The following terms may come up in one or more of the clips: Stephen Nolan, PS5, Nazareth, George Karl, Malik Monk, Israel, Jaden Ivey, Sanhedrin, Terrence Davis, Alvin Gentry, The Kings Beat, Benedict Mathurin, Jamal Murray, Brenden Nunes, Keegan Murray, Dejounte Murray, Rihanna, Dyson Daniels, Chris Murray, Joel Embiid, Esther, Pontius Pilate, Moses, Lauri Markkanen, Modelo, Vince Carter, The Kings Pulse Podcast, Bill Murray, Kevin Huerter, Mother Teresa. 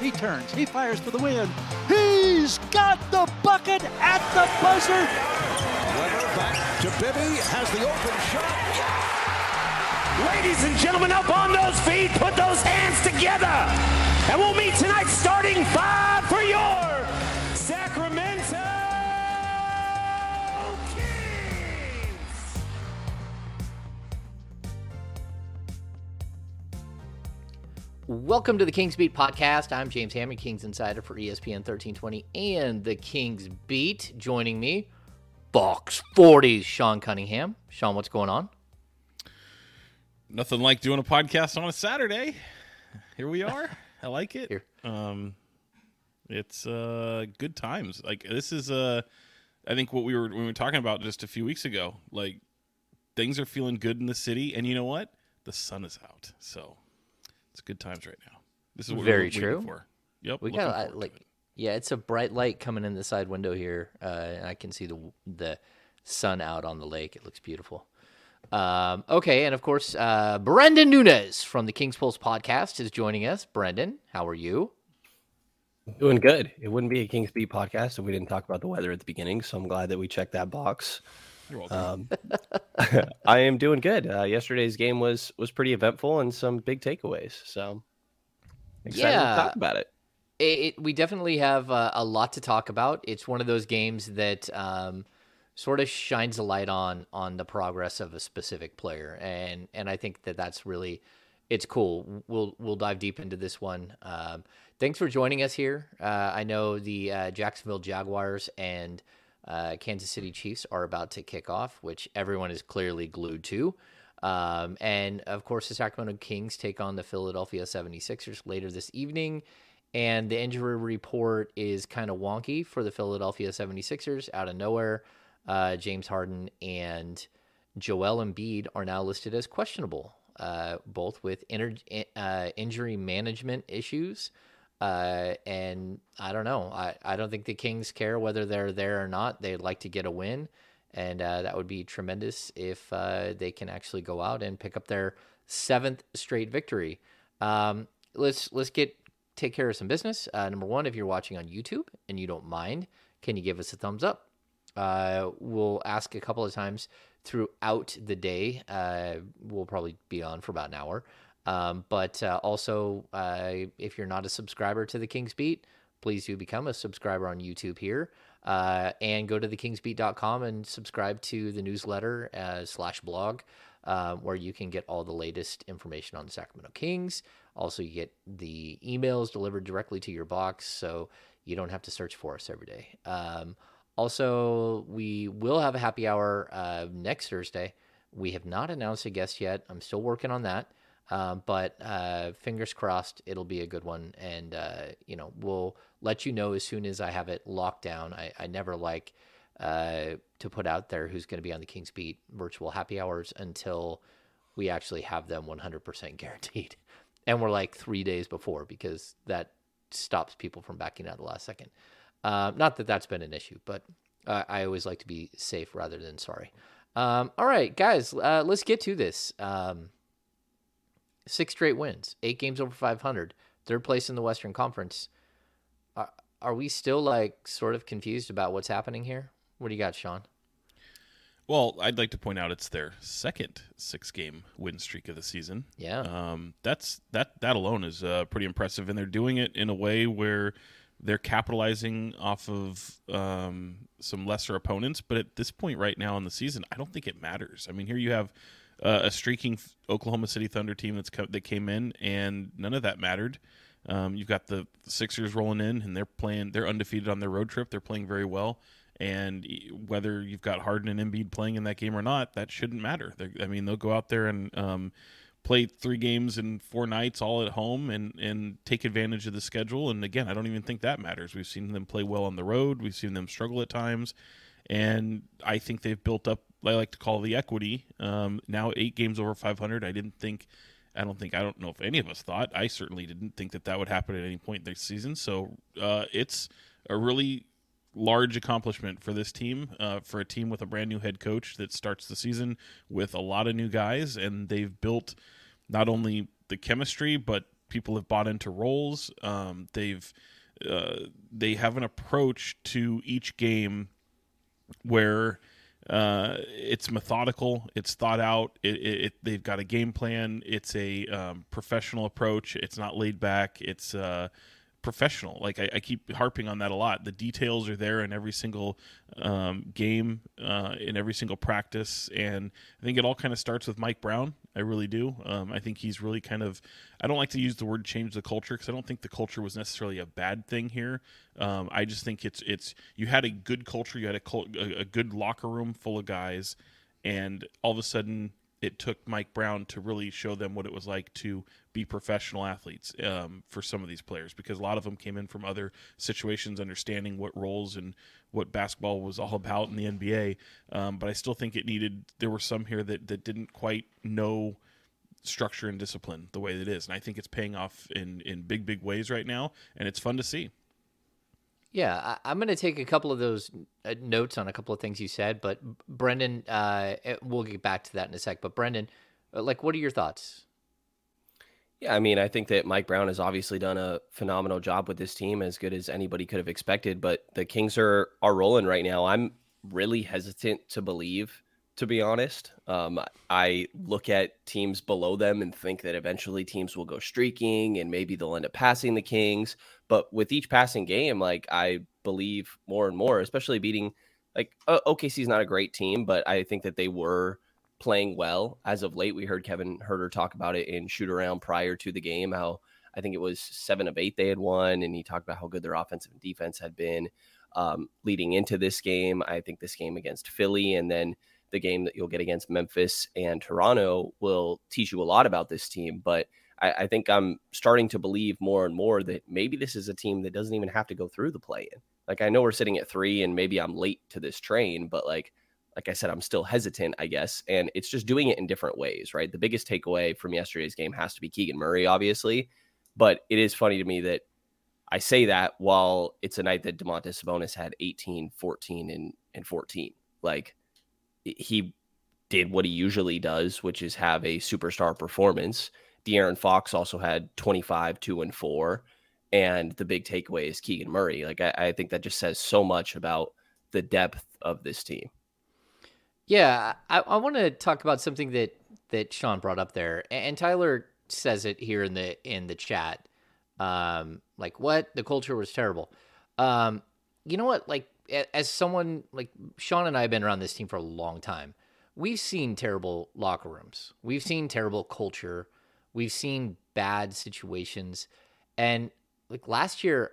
He turns, he fires for the win. He's got the bucket at the buzzer. Weber back to Bibby, has the open shot. Ladies and gentlemen, up on those feet, put those hands together. And we'll meet tonight's starting five for your Sacramento Kings. Welcome to the Kings Beat podcast. I'm James Ham, Kings Insider for ESPN 1320 and the Kings Beat. Joining me, Box 40's Sean Cunningham. Sean, what's going on? Nothing like doing a podcast on a Saturday. Here we are. I like it. It's good times. Like this is, I think what we were talking about just a few weeks ago. Like things are feeling good in the city, and you know what? The sun is out, so. It's good times right now. This is what we're looking for. Yep. We got it's a bright light coming in the side window here, and I can see the sun out on the lake. It looks beautiful. Okay, and of course, Brenden Nunes from the Kings Pulse podcast is joining us. Brenden, how are you? Doing good. It wouldn't be a Kings Beat podcast if we didn't talk about the weather at the beginning. So I'm glad that we checked that box. You're welcome. I am doing good. Yesterday's game was pretty eventful and some big takeaways. So excited to talk about it. We definitely have a lot to talk about. It's one of those games that sort of shines a light on the progress of a specific player, and I think that's really it's cool. We'll dive deep into this one. Thanks for joining us here. I know the Jacksonville Jaguars and Kansas City Chiefs are about to kick off, which everyone is clearly glued to. And of course, the Sacramento Kings take on the Philadelphia 76ers later this evening. And the injury report is kind of wonky for the Philadelphia 76ers out of nowhere. James Harden and Joel Embiid are now listed as questionable, both with injury management issues. And I don't know. I don't think the Kings care whether they're there or not. They'd like to get a win, and that would be tremendous if they can actually go out and pick up their 7th straight victory. Let's take care of some business. Number one, if you're watching on YouTube and you don't mind, can you give us a thumbs up? We'll ask a couple of times throughout the day. We'll probably be on for about an hour. But also, if you're not a subscriber to the Kings Beat, please do become a subscriber on YouTube here, and go to thekingsbeat.com and subscribe to the newsletter /blog, where you can get all the latest information on the Sacramento Kings. Also, you get the emails delivered directly to your box, so you don't have to search for us every day. Also, we will have a happy hour next Thursday. We have not announced a guest yet. I'm still working on that. But fingers crossed, it'll be a good one. And, we'll let you know as soon as I have it locked down. I never like to put out there who's going to be on the Kings Beat virtual happy hours until we actually have them 100% guaranteed. And we're like 3 days before because that stops people from backing out the last second. Not that that's been an issue, but I always like to be safe rather than sorry. All right, guys, let's get to this. 6 straight wins, 8 games over 500, 3rd place in the Western Conference. Are we still like sort of confused about what's happening here? What do you got, Sean? Well, I'd like to point out it's their second 6-game win streak of the season. Yeah, that alone is pretty impressive, and they're doing it in a way where they're capitalizing off of some lesser opponents. But at this point, right now in the season, I don't think it matters. I mean, here you have. A streaking Oklahoma City Thunder team that came in, and none of that mattered. You've got the Sixers rolling in, and they're undefeated on their road trip. They're playing very well, and whether you've got Harden and Embiid playing in that game or not, that shouldn't matter. They'll go out there and play 3 games in 4 nights all at home and take advantage of the schedule. And again, I don't even think that matters. We've seen them play well on the road. We've seen them struggle at times. And I think they've built up, I like to call the equity. Now 8 games over 500. I don't know if any of us thought, I certainly didn't think that would happen at any point this season. So it's a really large accomplishment for this team, for a team with a brand new head coach that starts the season with a lot of new guys. And they've built not only the chemistry, but people have bought into roles. They have an approach to each game where it's methodical, it's thought out, they've got a game plan, it's a professional approach, it's not laid back, it's professional. Like I keep harping on that a lot. The details are there in every single game, in every single practice, and I think it all kind of starts with Mike Brown. I really do. I think he's really kind of, I don't like to use the word change the culture, because I don't think the culture was necessarily a bad thing here. I just think it's you had a good culture, you had a good locker room full of guys, and all of a sudden it took Mike Brown to really show them what it was like to be professional athletes, for some of these players, because a lot of them came in from other situations, understanding what roles and what basketball was all about in the NBA. But I still think there were some here that didn't quite know structure and discipline the way that it is. And I think it's paying off in big, big ways right now. And it's fun to see. Yeah, I'm going to take a couple of those notes on a couple of things you said, but Brenden, we'll get back to that in a sec. But Brenden, what are your thoughts? Yeah, I mean, I think that Mike Brown has obviously done a phenomenal job with this team, as good as anybody could have expected, but the Kings are rolling right now. I'm really hesitant to believe, to be honest. I look at teams below them and think that eventually teams will go streaking and maybe they'll end up passing the Kings. But with each passing game, I believe more and more, especially beating, OKC is not a great team, but I think that they were playing well as of late. We heard Kevin Huerter talk about it in shoot around prior to the game, how I think it was 7 of 8 they had won. And he talked about how good their offensive and defense had been leading into this game. I think this game against Philly and then the game that you'll get against Memphis and Toronto will teach you a lot about this team. But I think I'm starting to believe more and more that maybe this is a team that doesn't even have to go through the play-in. I know we're sitting at 3 and maybe I'm late to this train, but like I said, I'm still hesitant, I guess. And it's just doing it in different ways, right? The biggest takeaway from yesterday's game has to be Keegan Murray, obviously. But it is funny to me that I say that while it's a night that Domantas Sabonis had 18, 14, and 14. He did what he usually does, which is have a superstar performance. De'Aaron Fox also had 25, 2, and 4. And the big takeaway is Keegan Murray. I think that just says so much about the depth of this team. Yeah, I want to talk about something that Sean brought up there. And Tyler says it here in the chat. The culture was terrible. You know what? As someone Sean and I have been around this team for a long time, we've seen terrible locker rooms. We've seen terrible culture. We've seen bad situations. And last year,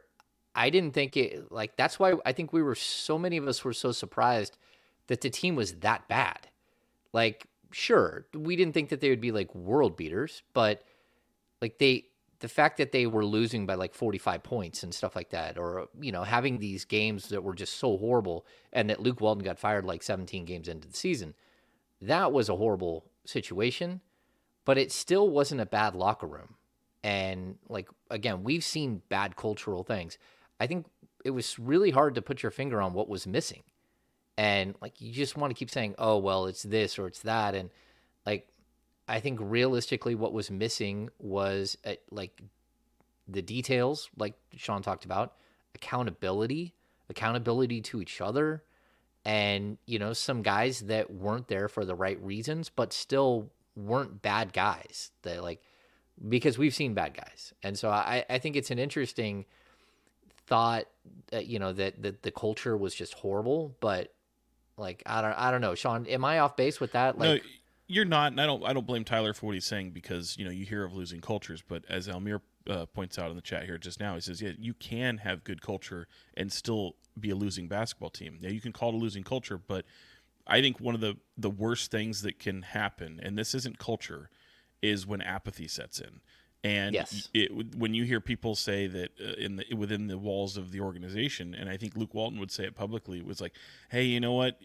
I didn't think it, that's why I think so many of us were so surprised that the team was that bad. Sure, we didn't think that they would be world beaters, but the fact that they were losing by 45 points and stuff like that, or, having these games that were just so horrible, and that Luke Walton got fired 17 games into the season, that was a horrible situation, but it still wasn't a bad locker room. And again, we've seen bad cultural things. I think it was really hard to put your finger on what was missing. And you just want to keep saying, oh, well, it's this or it's that. And I think realistically what was missing was the details, like Sean talked about, accountability to each other, and, some guys that weren't there for the right reasons, but still weren't bad guys. They because we've seen bad guys. And so I think it's an interesting thought, that the culture was just horrible, but I don't know, Sean, am I off base with that? No. You're not, and I don't blame Tyler for what he's saying, because you hear of losing cultures, but as Almir points out in the chat here just now, he says, yeah, you can have good culture and still be a losing basketball team. Now, you can call it a losing culture, but I think one of the worst things that can happen, and this isn't culture, is when apathy sets in. And yes. When you hear people say that within the walls of the organization, and I think Luke Walton would say it publicly, it was like, hey, you know what?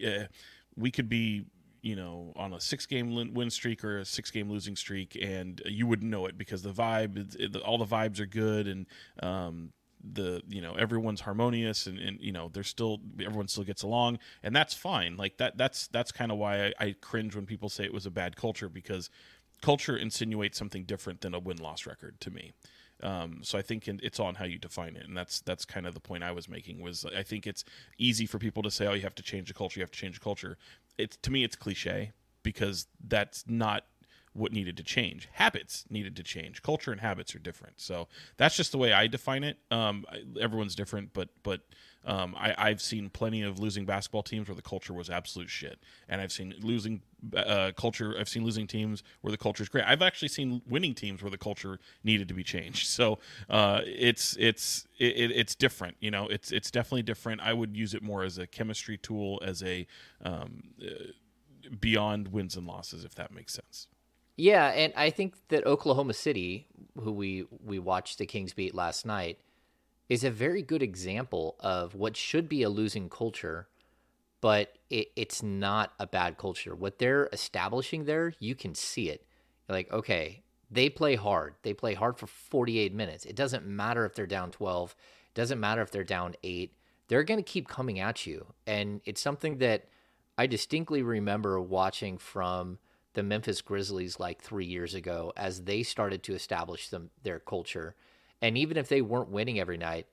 We could be, you know, on a 6-game win streak or a 6-game losing streak, and you wouldn't know it because the vibe, all the vibes are good, and everyone's harmonious, and you know, everyone still gets along, and that's fine. Like that's kind of why I cringe when people say it was a bad culture, because culture insinuates something different than a win-loss record to me. So I think it's on how you define it, and that's kind of the point I was making. Was I think it's easy for people to say, "Oh, you have to change the culture. You have to change the culture." To me, it's cliche because that's not what needed to change. Habits needed to change. Culture and habits are different. So that's just the way I define it. Everyone's different, but I've seen plenty of losing basketball teams where the culture was absolute shit, and I've seen losing teams where the culture is great. I've actually seen winning teams where the culture needed to be changed. So it's different, you know. It's definitely different. I would use it more as a chemistry tool, as a beyond wins and losses, if that makes sense. Yeah, and I think that Oklahoma City, who we watched the Kings beat last night, is a very good example of what should be a losing culture, but it's not a bad culture. What they're establishing there, you can see it. You're like, okay, they play hard. They play hard for 48 minutes. It doesn't matter if they're down 12. It doesn't matter if they're down 8. They're going to keep coming at you. And it's something that I distinctly remember watching from the Memphis Grizzlies like 3 years ago as they started to establish their culture. And even if they weren't winning every night,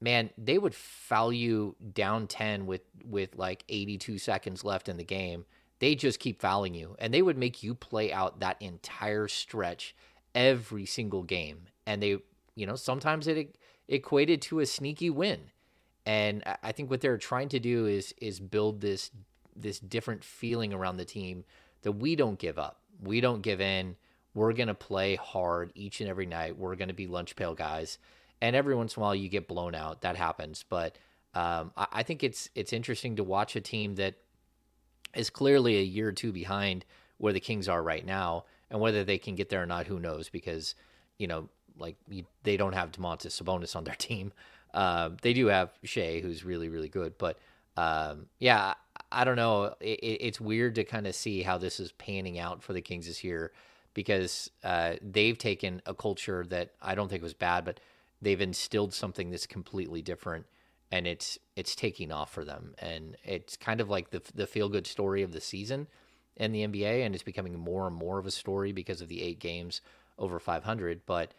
man, they would foul you down 10 with like 82 seconds left in the game. They just keep fouling you, and they would make you play out that entire stretch every single game. And they, you know, sometimes it equated to a sneaky win. And I think what they're trying to do is build this different feeling around the team that we don't give up. We don't give in. We're going to play hard each and every night. We're going to be lunch pail guys. And every once in a while you get blown out. That happens. But I think it's interesting to watch a team that is clearly a year or two behind where the Kings are right now. And whether they can get there or not, who knows? Because, you know, like they don't have Domantas Sabonis on their team. They do have Shea, who's really, really good. But, yeah, I don't know. It's weird to kind of see how this is panning out for the Kings this year, because they've taken a culture that I don't think was bad, but they've instilled something that's completely different, and it's taking off for them. And it's kind of like the feel-good story of the season in the NBA, and it's becoming more and more of a story because of the 8 games over 500. But,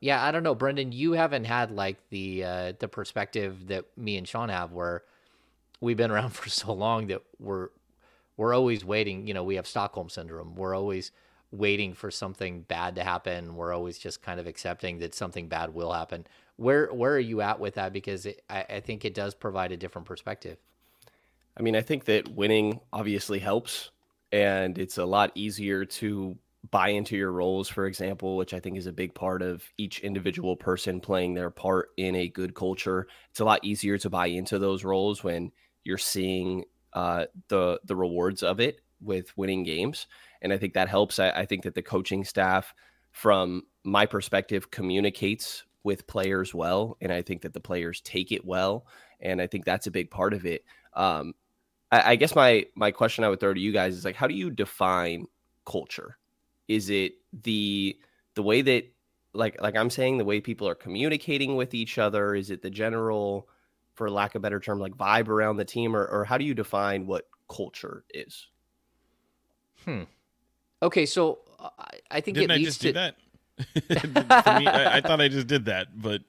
yeah, I don't know. Brenden, you haven't had like the perspective that me and Sean have, where we've been around for so long that we're always waiting. You know, we have Stockholm Syndrome. We're always waiting for something bad to happen. We're always just kind of accepting that something bad will happen. Where are you at with that? Because I think it does provide a different perspective. I mean, I think that winning obviously helps, and it's a lot easier to buy into your roles, for example, which I think is a big part of each individual person playing their part in a good culture. It's a lot easier to buy into those roles when you're seeing the rewards of it with winning games. And I think that helps. I think that the coaching staff, from my perspective, communicates with players well. And I think that the players take it well. And I think that's a big part of it. I guess my question I would throw to you guys is, like, how do you define culture? Is it the way that, like I'm saying, the way people are communicating with each other? Is it the general, for lack of a better term, like vibe around the team? Or how do you define what culture is? Okay, so I think it leads to... Didn't I just do that? For me, I thought I just did that, but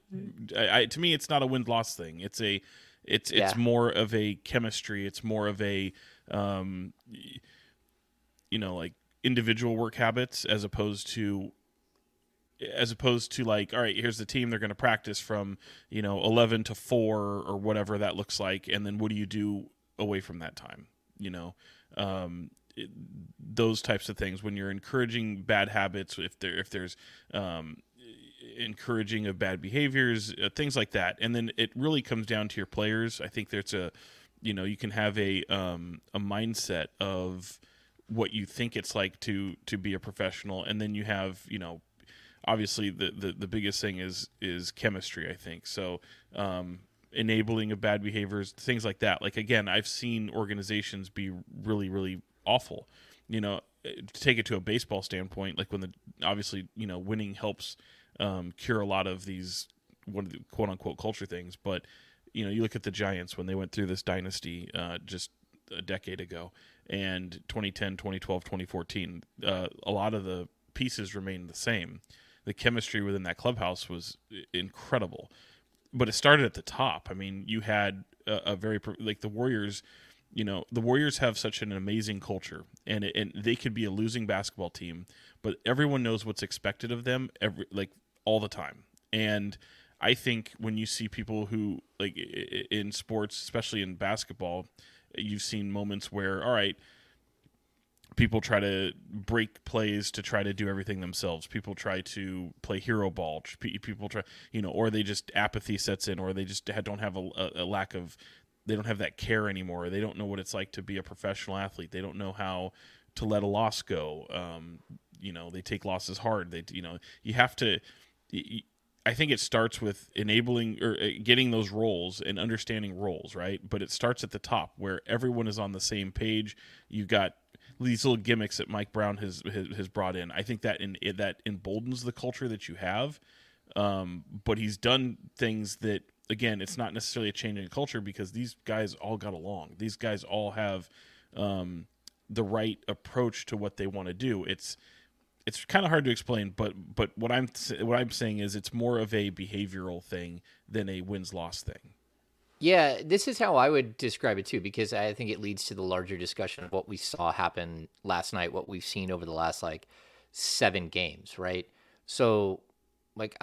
to me, it's not a win-loss thing. It's more of a chemistry. It's more of a, you know, like individual work habits as opposed to like, all right, here's the team. They're going to practice from, you know, 11 to 4 or whatever that looks like, and then what do you do away from that time? You know, those types of things. When you're encouraging bad habits, if there's encouraging of bad behaviors, things like that. And then it really comes down to your players. I think there's you can have a mindset of what you think it's like to be a professional, and then you have, you know, obviously the biggest thing is chemistry, I think. So enabling of bad behaviors, things like that. Like, again, I've seen organizations be really, really awful. You know, take it to a baseball standpoint, like when the obviously, you know, winning helps cure a lot of these one of the quote unquote culture things. But, you know, you look at the Giants when they went through this dynasty just a decade ago, and 2010, 2012, 2014, a lot of the pieces remained the same. The chemistry within that clubhouse was incredible, but it started at the top. I mean, you had a very, like the Warriors, you know, the Warriors have such an amazing culture, and they could be a losing basketball team, but everyone knows what's expected of them all the time. And I think when you see people who, like in sports, especially in basketball, you've seen moments where, all right, people try to break plays to try to do everything themselves. People try to play hero ball. People try, you know, or they just apathy sets in, or they just don't have a lack of, they don't have that care anymore. They don't know what it's like to be a professional athlete. They don't know how to let a loss go. You know, they take losses hard. They, you know, you have to, I think it starts with enabling or getting those roles and understanding roles, right? But it starts at the top where everyone is on the same page. You got these little gimmicks that Mike Brown has brought in. I think that emboldens the culture that you have. But he's done things that, again, it's not necessarily a change in culture because these guys all got along. These guys all have the right approach to what they want to do. It's kind of hard to explain, but what I'm saying is it's more of a behavioral thing than a wins-loss thing. Yeah, this is how I would describe it too, because I think it leads to the larger discussion of what we saw happen last night, what we've seen over the last like 7 games, right? So, like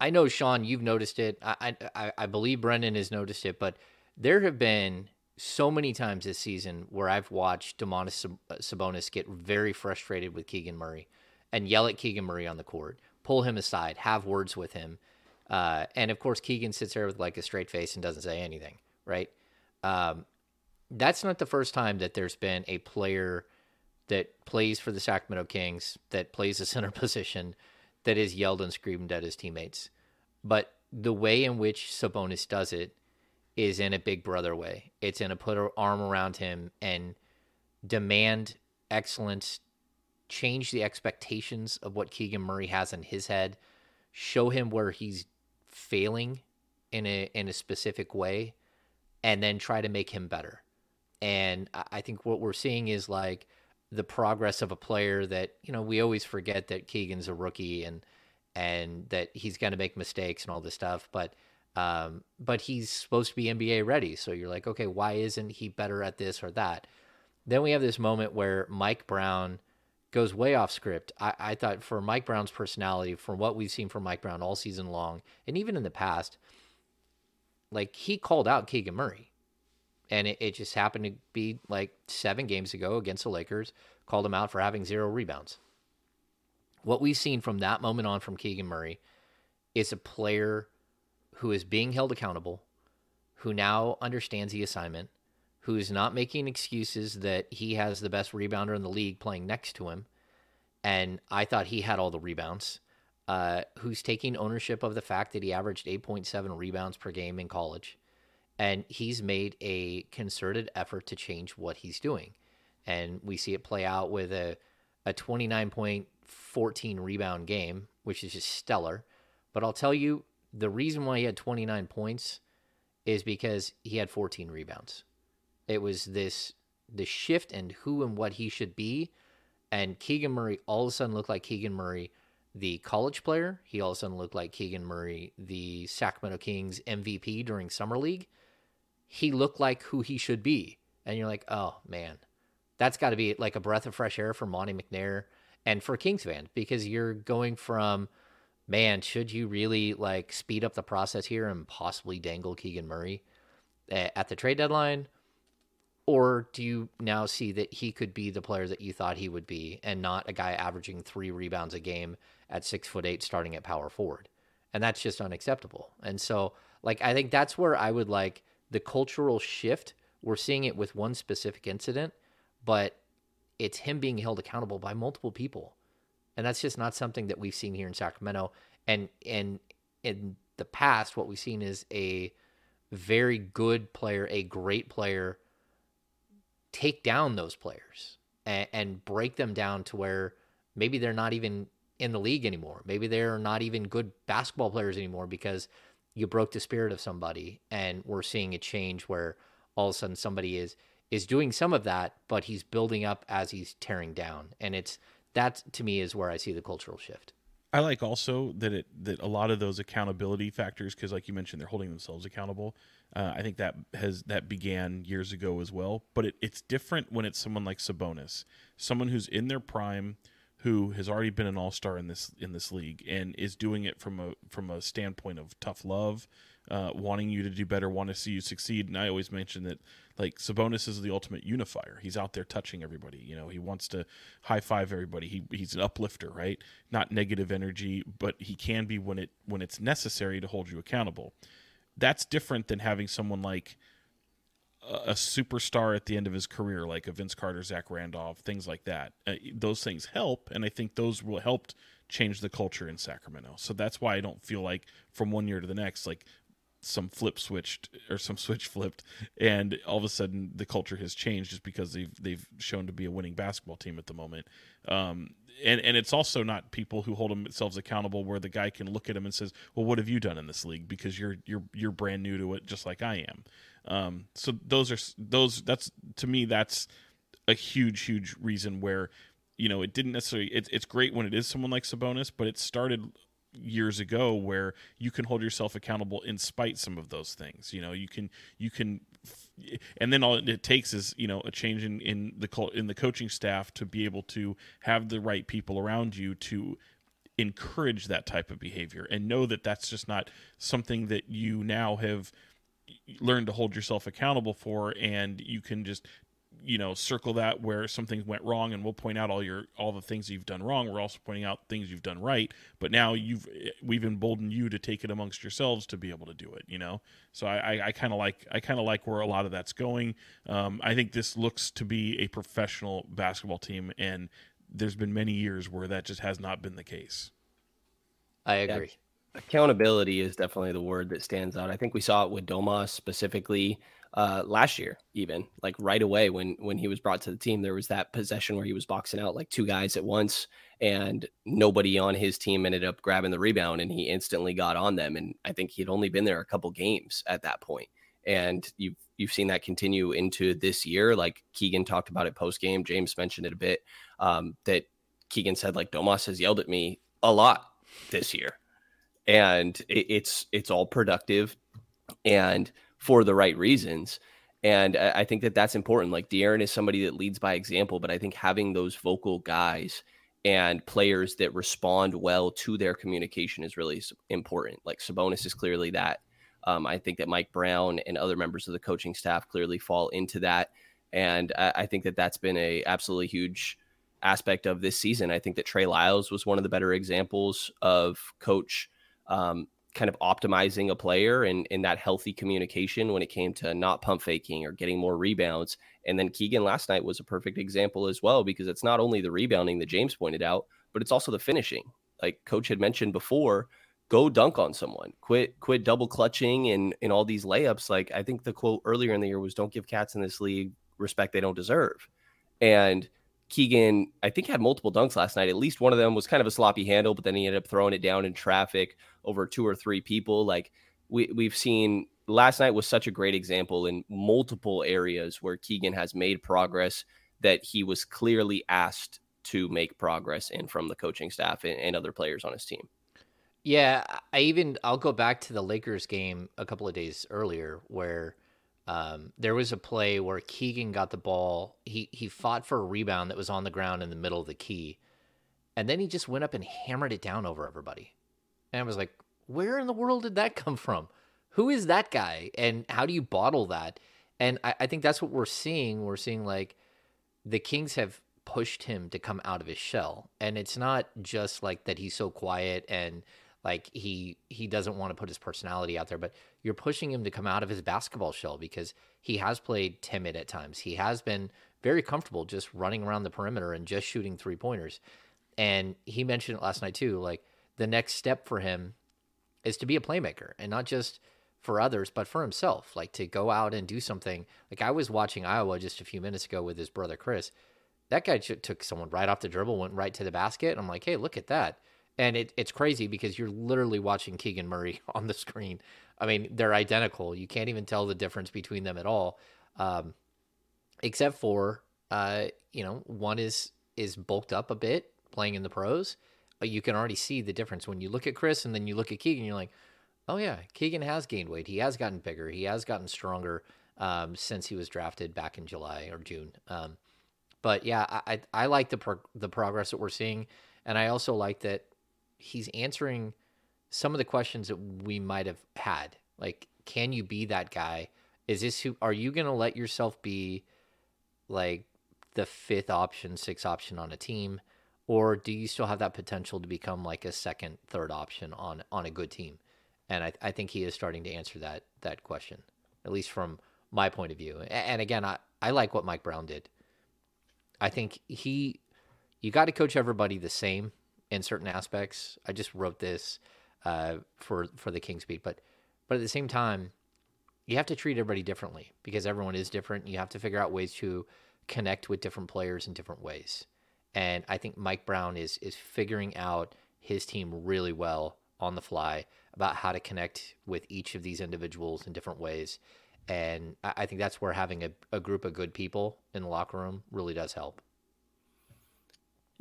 I know, Sean, you've noticed it. I believe Brenden has noticed it, but there have been so many times this season where I've watched Domantas Sabonis get very frustrated with Keegan Murray and yell at Keegan Murray on the court, pull him aside, have words with him. And of course, Keegan sits there with like a straight face and doesn't say anything, right? That's not the first time that there's been a player that plays for the Sacramento Kings, that plays the center position, that is yelled and screamed at his teammates. But the way in which Sabonis does it is in a big brother way. It's in a put an arm around him and demand excellence, change the expectations of what Keegan Murray has in his head, show him where he's failing in a specific way, and then try to make him better. And I think what we're seeing is like the progress of a player that, you know, we always forget that Keegan's a rookie and that he's going to make mistakes and all this stuff, but he's supposed to be NBA ready. So you're like, okay, why isn't he better at this or that? Then we have this moment where Mike Brown goes way off script. I thought for Mike Brown's personality, from what we've seen from Mike Brown all season long, and even in the past, like he called out Keegan Murray. And it just happened to be like 7 games ago against the Lakers, called him out for having 0 rebounds. What we've seen from that moment on from Keegan Murray is a player who is being held accountable, who now understands the assignment, who is not making excuses that he has the best rebounder in the league playing next to him, and I thought he had all the rebounds, who's taking ownership of the fact that he averaged 8.7 rebounds per game in college, and he's made a concerted effort to change what he's doing. And we see it play out with a 29.14 rebound game, which is just stellar. But I'll tell you, the reason why he had 29 points is because he had 14 rebounds. It was the shift in who and what he should be, and Keegan Murray all of a sudden looked like Keegan Murray, the college player. He all of a sudden looked like Keegan Murray, the Sacramento Kings MVP during Summer League. He looked like who he should be, and you're like, oh, man, that's got to be like a breath of fresh air for Monty McNair and for Kings fan, because you're going from, man, should you really like speed up the process here and possibly dangle Keegan Murray at the trade deadline? Or do you now see that he could be the player that you thought he would be and not a guy averaging 3 rebounds a game at 6'8" starting at power forward? And that's just unacceptable. And so, like, I think that's where I would like the cultural shift. We're seeing it with one specific incident, but it's him being held accountable by multiple people. And that's just not something that we've seen here in Sacramento. And in the past, what we've seen is a very good player, a great player, take down those players and break them down to where maybe they're not even in the league anymore. Maybe they're not even good basketball players anymore because you broke the spirit of somebody. And we're seeing a change where all of a sudden somebody is doing some of that, but he's building up as he's tearing down. And it's, that to me is where I see the cultural shift. I like also that that a lot of those accountability factors, because like you mentioned, they're holding themselves accountable. I think that began years ago as well, but it's different when it's someone like Sabonis, someone who's in their prime, who has already been an all-star in this league and is doing it from a standpoint of tough love, wanting you to do better, want to see you succeed. And I always mention that, like, Sabonis is the ultimate unifier. He's out there touching everybody. You know, he wants to high-five everybody. He's an uplifter, right? Not negative energy, but he can be when it's necessary to hold you accountable. That's different than having someone like a superstar at the end of his career, like a Vince Carter, Zach Randolph, things like that. Those things help, and I think those will help change the culture in Sacramento. So that's why I don't feel like from one year to the next, like some switch flipped, and all of a sudden the culture has changed just because they've shown to be a winning basketball team at the moment. And it's also not people who hold themselves accountable where the guy can look at him and says, well, what have you done in this league? Because you're brand new to it, just like I am. So that's, to me, that's a huge, huge reason where, you know, it didn't necessarily, it's great when it is someone like Sabonis, but it started years ago where you can hold yourself accountable in spite some of those things. You know, you can, and then all it takes is, you know, a change in the coaching staff to be able to have the right people around you to encourage that type of behavior and know that that's just not something that you now have learned to hold yourself accountable for. And you can just, you know, circle that where something went wrong, and we'll point out all the things you've done wrong. We're also pointing out things you've done right, but now we've emboldened you to take it amongst yourselves to be able to do it, you know? So I kind of like where a lot of that's going. I think this looks to be a professional basketball team, and there's been many years where that just has not been the case. I agree. Yeah. Accountability is definitely the word that stands out. I think we saw it with Domas specifically, last year, even like right away when he was brought to the team. There was that possession where he was boxing out like two guys at once, and nobody on his team ended up grabbing the rebound, and he instantly got on them. And I think he'd only been there a couple games at that point. And you've seen that continue into this year. Like Keegan talked about it post game. James mentioned it a bit, that Keegan said, like, Domas has yelled at me a lot this year, and it's all productive and for the right reasons. And I think that that's important. Like, De'Aaron is somebody that leads by example, but I think having those vocal guys and players that respond well to their communication is really important. Like, Sabonis is clearly that. I think that Mike Brown and other members of the coaching staff clearly fall into that. And I think that that's been a absolutely huge aspect of this season. I think that Trey Lyles was one of the better examples of coach, kind of optimizing a player and in that healthy communication when it came to not pump faking or getting more rebounds. And then Keegan last night was a perfect example as well, because it's not only the rebounding that James pointed out, but it's also the finishing. Like coach had mentioned before, go dunk on someone, quit double clutching and all these layups. Like, I think the quote earlier in the year was, don't give cats in this league respect they don't deserve. And Keegan, I think, had multiple dunks last night. At least one of them was kind of a sloppy handle, but then he ended up throwing it down in traffic over two or three people. Like we've seen, last night was such a great example in multiple areas where Keegan has made progress that he was clearly asked to make progress in from the coaching staff and other players on his team. Yeah, I'll go back to the Lakers game a couple of days earlier where there was a play where Keegan got the ball. He fought for a rebound that was on the ground in the middle of the key. And then he just went up and hammered it down over everybody. And I was like, where in the world did that come from? Who is that guy? And how do you bottle that? And I think that's what we're seeing. We're seeing like the Kings have pushed him to come out of his shell. And it's not just like that he's so quiet and Like he doesn't want to put his personality out there, but you're pushing him to come out of his basketball shell because he has played timid at times. He has been very comfortable just running around the perimeter and just shooting three pointers. And he mentioned it last night too, like the next step for him is to be a playmaker, and not just for others, but for himself, like to go out and do something. Like I was watching Iowa just a few minutes ago with his brother, Chris. That guy took someone right off the dribble, went right to the basket. And I'm like, hey, look at that. And it's crazy because you're literally watching Keegan Murray on the screen. I mean, they're identical. You can't even tell the difference between them at all. Except for, one is bulked up a bit playing in the pros. But you can already see the difference when you look at Chris and then you look at Keegan, you're like, oh yeah, Keegan has gained weight. He has gotten bigger. He has gotten stronger since he was drafted back in July or June. But yeah, I like the progress that we're seeing. And I also like that he's answering some of the questions that we might have had. Like, can you be that guy? Are you going to let yourself be like the fifth option, sixth option on a team? Or do you still have that potential to become like a second, third option on a good team? And I think he is starting to answer that question, at least from my point of view. And again, I like what Mike Brown did. I think you got to coach everybody the same in certain aspects. I just wrote this for the Kings Beat, but at the same time, you have to treat everybody differently because everyone is different. You have to figure out ways to connect with different players in different ways. And I think Mike Brown is figuring out his team really well on the fly about how to connect with each of these individuals in different ways. And I think that's where having a group of good people in the locker room really does help.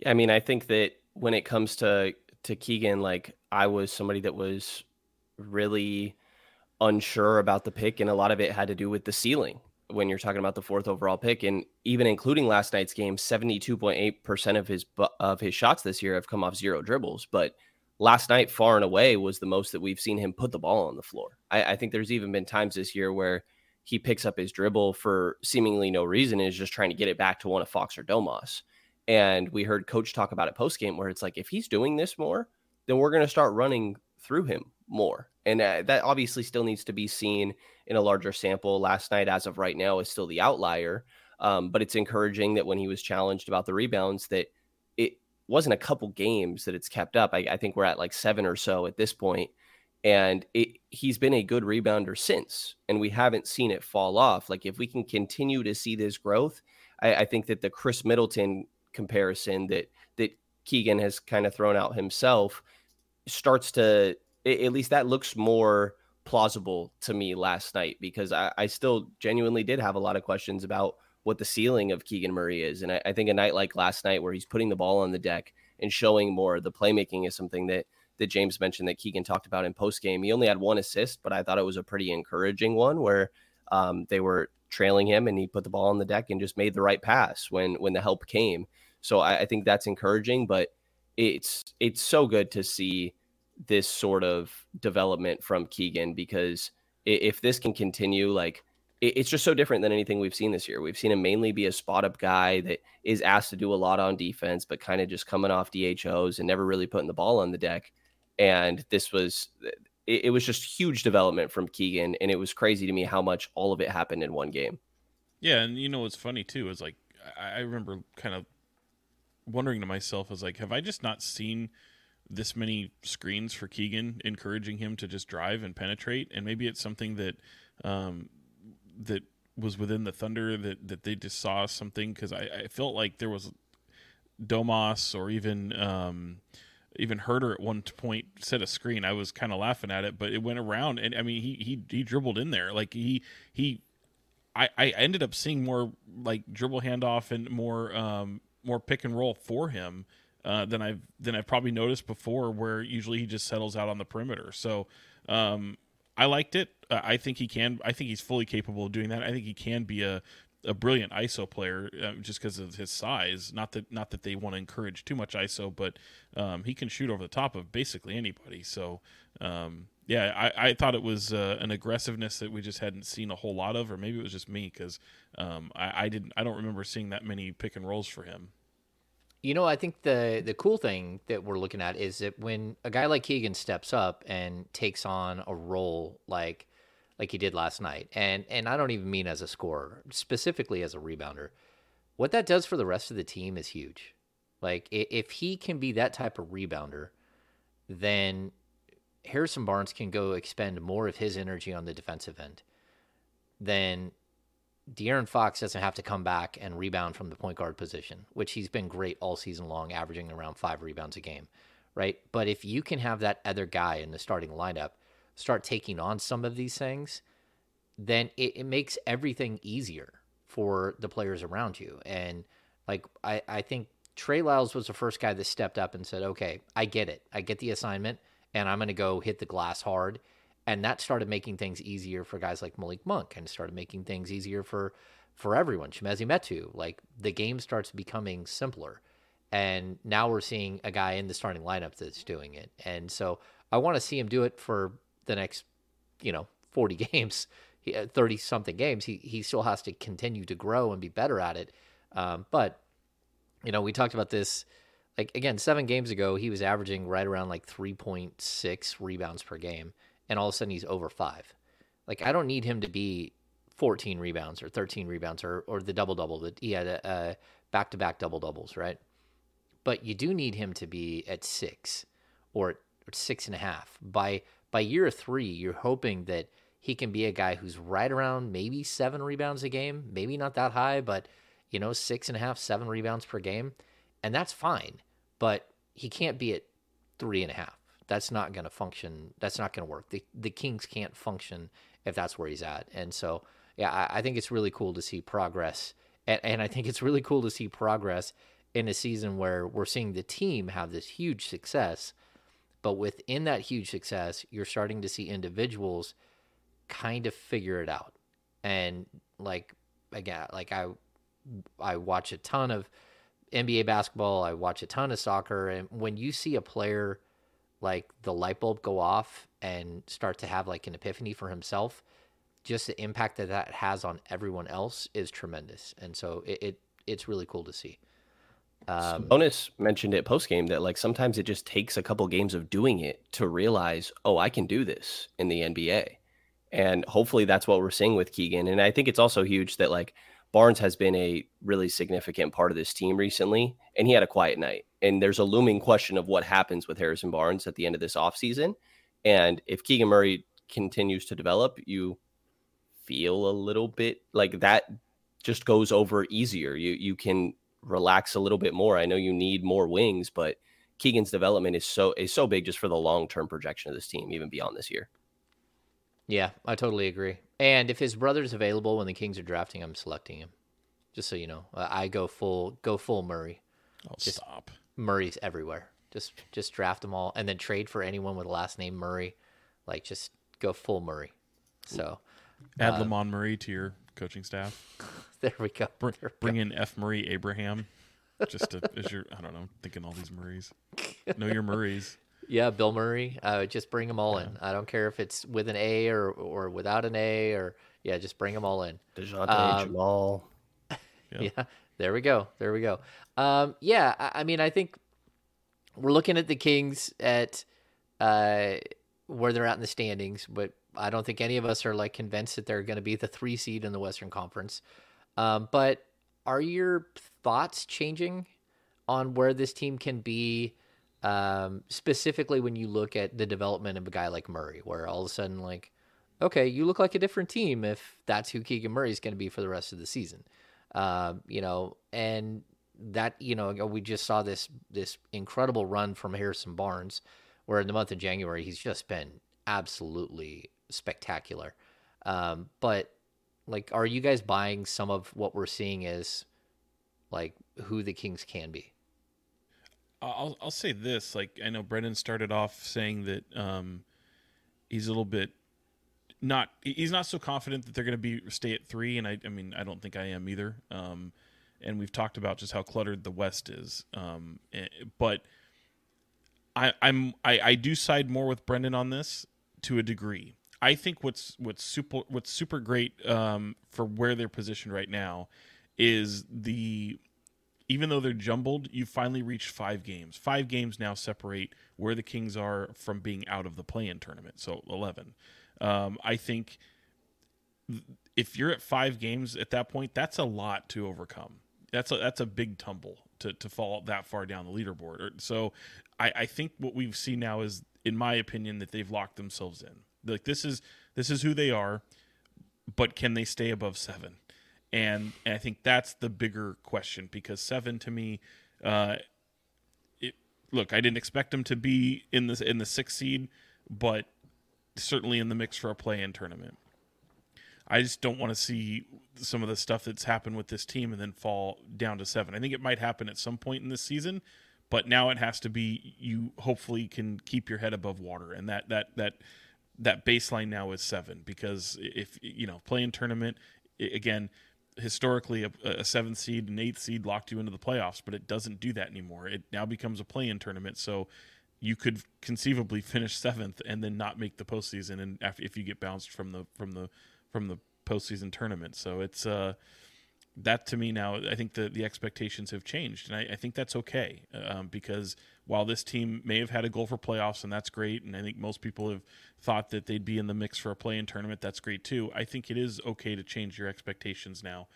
I mean, I think that when it comes to Keegan, like I was somebody that was really unsure about the pick, and a lot of it had to do with the ceiling when you're talking about the 4th overall pick. And even including last night's game, 72.8% of his shots this year have come off zero dribbles. But last night, far and away, was the most that we've seen him put the ball on the floor. I think there's even been times this year where he picks up his dribble for seemingly no reason and is just trying to get it back to one of Fox or Domas. And we heard coach talk about it post-game where it's like, if he's doing this more, then we're going to start running through him more. And that obviously still needs to be seen in a larger sample. Last night, as of right now, is still the outlier. But it's encouraging that when he was challenged about the rebounds, that it wasn't a couple games that it's kept up. I think we're at like 7 or so at this point. And he's been a good rebounder since, and we haven't seen it fall off. Like if we can continue to see this growth, I think that the Khris Middleton comparison that Keegan has kind of thrown out himself starts to, at least that looks more plausible to me last night, because I still genuinely did have a lot of questions about what the ceiling of Keegan Murray is. And I think a night like last night where he's putting the ball on the deck and showing more of the playmaking is something that James mentioned that Keegan talked about in postgame. He only had one assist, but I thought it was a pretty encouraging one where they were trailing him and he put the ball on the deck and just made the right pass when the help came. So I think that's encouraging, but it's so good to see this sort of development from Keegan, because if this can continue, like it's just so different than anything we've seen this year. We've seen him mainly be a spot up guy that is asked to do a lot on defense, but kind of just coming off DHOs and never really putting the ball on the deck. And this was, it was just huge development from Keegan. And it was crazy to me how much all of it happened in one game. Yeah. And you know, what's funny too, is like, I remember kind of wondering to myself, I was like, have I just not seen this many screens for Keegan encouraging him to just drive and penetrate? And maybe it's something that that was within the Thunder that they just saw something, because I felt like there was Domas or even Huerter at one point set a screen. I was kind of laughing at it, but it went around, and I mean he dribbled in there, like I ended up seeing more like dribble handoff and more pick and roll for him than I've probably noticed before, where usually he just settles out on the perimeter. So I liked it. I think he can. I think he's fully capable of doing that. I think he can be a brilliant ISO player just because of his size. Not that they want to encourage too much ISO, but he can shoot over the top of basically anybody. So I thought it was an aggressiveness that we just hadn't seen a whole lot of, or maybe it was just me because I don't remember seeing that many pick and rolls for him. You know, I think the cool thing that we're looking at is that when a guy like Keegan steps up and takes on a role like he did last night, and I don't even mean as a scorer, specifically as a rebounder, what that does for the rest of the team is huge. Like, if he can be that type of rebounder, then Harrison Barnes can go expend more of his energy on the defensive end. Then De'Aaron Fox doesn't have to come back and rebound from the point guard position, which he's been great all season long, averaging around 5 rebounds a game, right? But if you can have that other guy in the starting lineup start taking on some of these things, then it makes everything easier for the players around you. And like, I think Trey Lyles was the first guy that stepped up and said, okay, I get it. I get the assignment, and I'm going to go hit the glass hard. And that started making things easier for guys like Malik Monk, and started making things easier for everyone. Chimezie Metu, like, the game starts becoming simpler. And now we're seeing a guy in the starting lineup that's doing it. And so I want to see him do it for the next, 40 games, 30-something games. He still has to continue to grow and be better at it. But, we talked about this. Like, again, 7 games ago, he was averaging right around 3.6 rebounds per game, and all of a sudden he's over 5. Like, I don't need him to be 14 rebounds or 13 rebounds or the double-double that he had, back-to-back double-doubles, right? But you do need him to be at 6 or 6.5. By year 3, you're hoping that he can be a guy who's right around maybe 7 rebounds a game, maybe not that high, but 6.5, 7 rebounds per game. And that's fine, but he can't be at 3.5. That's not going to function. That's not going to work. The Kings can't function if that's where he's at. And so, yeah, I think it's really cool to see progress. And I think it's really cool to see progress in a season where we're seeing the team have this huge success. But within that huge success, you're starting to see individuals kind of figure it out. And I watch a ton of NBA basketball. I watch a ton of soccer. And when you see a player, the light bulb go off and start to have an epiphany for himself, just the impact that has on everyone else is tremendous. And so it's really cool to see. Bonus mentioned it post-game that sometimes it just takes a couple games of doing it to realize, oh, I can do this in the NBA. And hopefully that's what we're seeing with Keegan. And I think it's also huge that Barnes has been a really significant part of this team recently, and he had a quiet night. And there's a looming question of what happens with Harrison Barnes at the end of this offseason. And if Keegan Murray continues to develop, you feel a little bit like that just goes over easier. You can relax a little bit more. I know you need more wings, but Keegan's development is so big just for the long-term projection of this team, even beyond this year. Yeah, I totally agree. And if his brother's available when the Kings are drafting, I'm selecting him. Just so you know, I go full Murray. Oh, just stop. Murray's everywhere. Just draft them all, and then trade for anyone with the last name Murray. Just go full Murray. So add Lamon Murray to your coaching staff. There we go. Bring in F. Murray Abraham. Just to, as your, I don't know, thinking all these Murrays. Know your Murrays. Yeah, Bill Murray. Just bring them all in. I don't care if it's with an A or without an A, or just bring them all in. DeJounte Jamal. Yeah, there we go. I think we're looking at the Kings at where they're at in the standings, but I don't think any of us are convinced that they're going to be the 3 seed in the Western Conference. But are your thoughts changing on where this team can be? Specifically when you look at the development of a guy like Murray, where all of a sudden, okay, you look like a different team if that's who Keegan Murray is going to be for the rest of the season. And that, we just saw this incredible run from Harrison Barnes, where in the month of January, he's just been absolutely spectacular. But are you guys buying some of what we're seeing as who the Kings can be? I'll say this, I know Brenden started off saying that he's a little bit he's not so confident that they're going to stay at 3, and I mean I don't think I am either. And we've talked about just how cluttered the West is. But I do side more with Brenden on this to a degree. I think what's super great for where they're positioned right now is the even though they're jumbled, you finally reached 5 games. 5 games now separate where the Kings are from being out of the play-in tournament, so 11. I think if you're at 5 games at that point, that's a lot to overcome. That's a big tumble to fall that far down the leaderboard. So I think what we've seen now is, in my opinion, that they've locked themselves in. Like, this is who they are, but can they stay above 7? And I think that's the bigger question, because 7 to me, I didn't expect them to be in the 6th seed, but certainly in the mix for a play-in tournament. I just don't want to see some of the stuff that's happened with this team and then fall down to 7. I think it might happen at some point in this season, but now it has to be, you hopefully can keep your head above water, and that baseline now is 7, because if play-in tournament, again, historically a 7th seed and 8th seed locked you into the playoffs, but it doesn't do that anymore. It now becomes a play-in tournament, so you could conceivably finish 7th and then not make the postseason, and if you get bounced from the postseason tournament. So it's that to me now, I think the expectations have changed, and I think that's okay, because while this team may have had a goal for playoffs, and that's great, and I think most people have thought that they'd be in the mix for a play-in tournament, that's great too. I think it is okay to change your expectations now,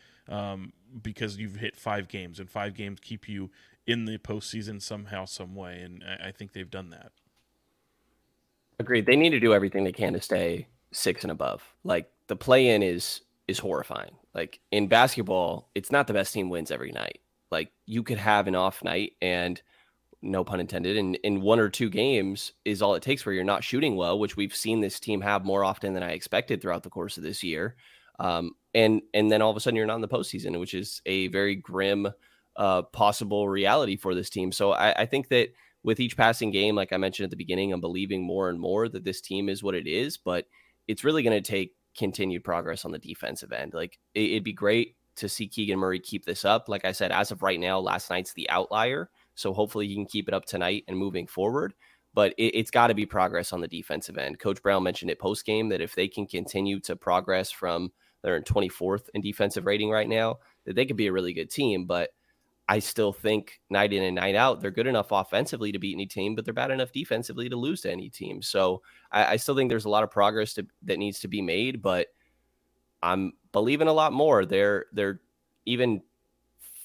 because you've hit 5 games, and 5 games keep you in the postseason somehow, some way, and I think they've done that. Agreed. They need to do everything they can to stay 6 and above. Like, the play-in is horrifying. Like, in basketball, it's not the best team wins every night. Like, you could have an off night, and no pun intended, and in 1 or 2 games is all it takes where you're not shooting well, which we've seen this team have more often than I expected throughout the course of this year. And then all of a sudden you're not in the postseason, which is a very grim possible reality for this team. So I think that with each passing game, like I mentioned at the beginning, I'm believing more and more that this team is what it is, but it's really going to take continued progress on the defensive end. Like, it'd be great to see Keegan Murray keep this up. Like I said, as of right now, last night's the outlier. So hopefully he can keep it up tonight and moving forward, but it's got to be progress on the defensive end. Coach Brown mentioned it post game that if they can continue to progress from they're in 24th in defensive rating right now, that they could be a really good team. But I still think night in and night out, they're good enough offensively to beat any team, but they're bad enough defensively to lose to any team. So I still think there's a lot of progress that needs to be made, but I'm believing a lot more. They're even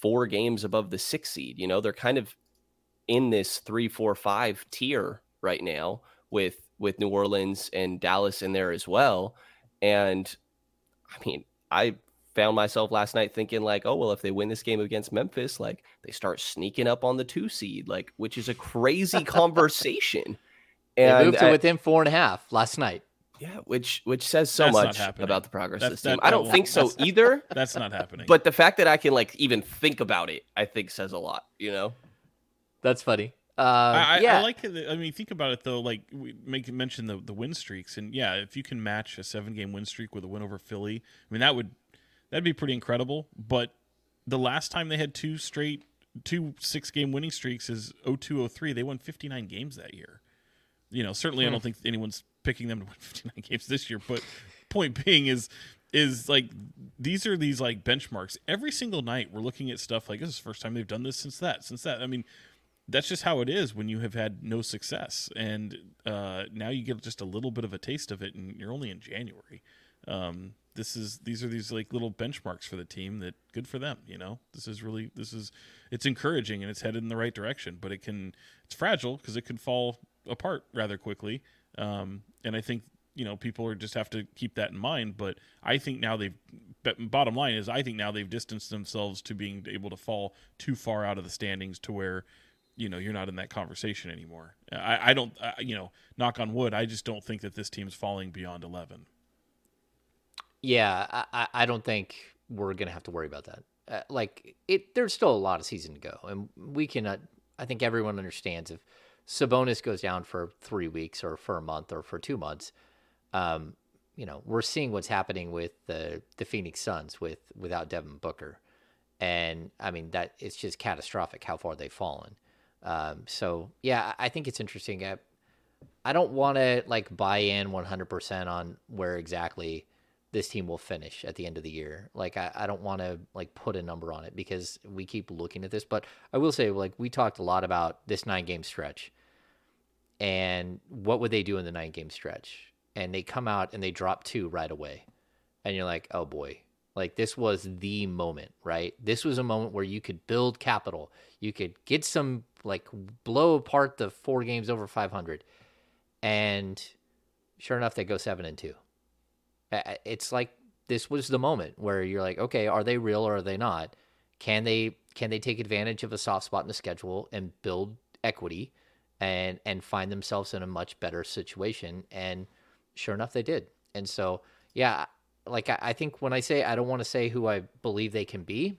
4 games above the 6th seed. They're kind of in this 3, 4, 5 tier right now with New Orleans and Dallas in there as well. And I mean, I found myself last night thinking like, oh, well, if they win this game against Memphis, like they start sneaking up on the 2 seed, like, which is a crazy conversation. And they moved to within 4.5 last night. Yeah. Which says so much about the progress of this team. I don't think so either. That's not happening. But the fact that I can like even think about it, I think says a lot, That's funny. I like it. I mean, think about it though. Like, we mentioned the win streaks, and yeah, if you can match a 7-game win streak with a win over Philly, I mean, that'd be pretty incredible. But the last time they had 2 6-game winning streaks is 2002-03. They won 59 games that year. Certainly I don't think anyone's picking them to win 59 games this year. But point being is like, these are these like benchmarks. Every single night we're looking at stuff like, this is the first time they've done this since that. I mean, that's just how it is when you have had no success. And now you get just a little bit of a taste of it, and you're only in January. These are like little benchmarks for the team that good for them. It's encouraging, and it's headed in the right direction, but it's fragile because it can fall apart rather quickly. And I think, people just have to keep that in mind, but I think now bottom line is, I think now they've distanced themselves to being able to fall too far out of the standings to where, you're not in that conversation anymore. I don't, knock on wood, I just don't think that this team's falling beyond 11. Yeah, I don't think we're going to have to worry about that. There's still a lot of season to go, and we cannot. I think everyone understands if Sabonis goes down for 3 weeks or for a month or for 2 months. We're seeing what's happening with the Phoenix Suns without Devin Booker, and I mean that it's just catastrophic how far they've fallen. So yeah, I think it's interesting. I don't want to like buy in 100% on where exactly this team will finish at the end of the year. Like, I don't want to like put a number on it because we keep looking at this, but I will say, like, we talked a lot about this 9-game stretch and what would they do in the 9-game stretch? And they come out and they drop 2 right away. And you're like, oh boy, like this was the moment, right? This was a moment where you could build capital. You could get some, like, blow apart the 4 games over 500. And sure enough, they go 7-2. It's like this was the moment where you're like, okay, are they real or are they not? Can they take advantage of a soft spot in the schedule and build equity and find themselves in a much better situation? And sure enough, they did. And so, yeah, like I think when I say I don't want to say who I believe they can be,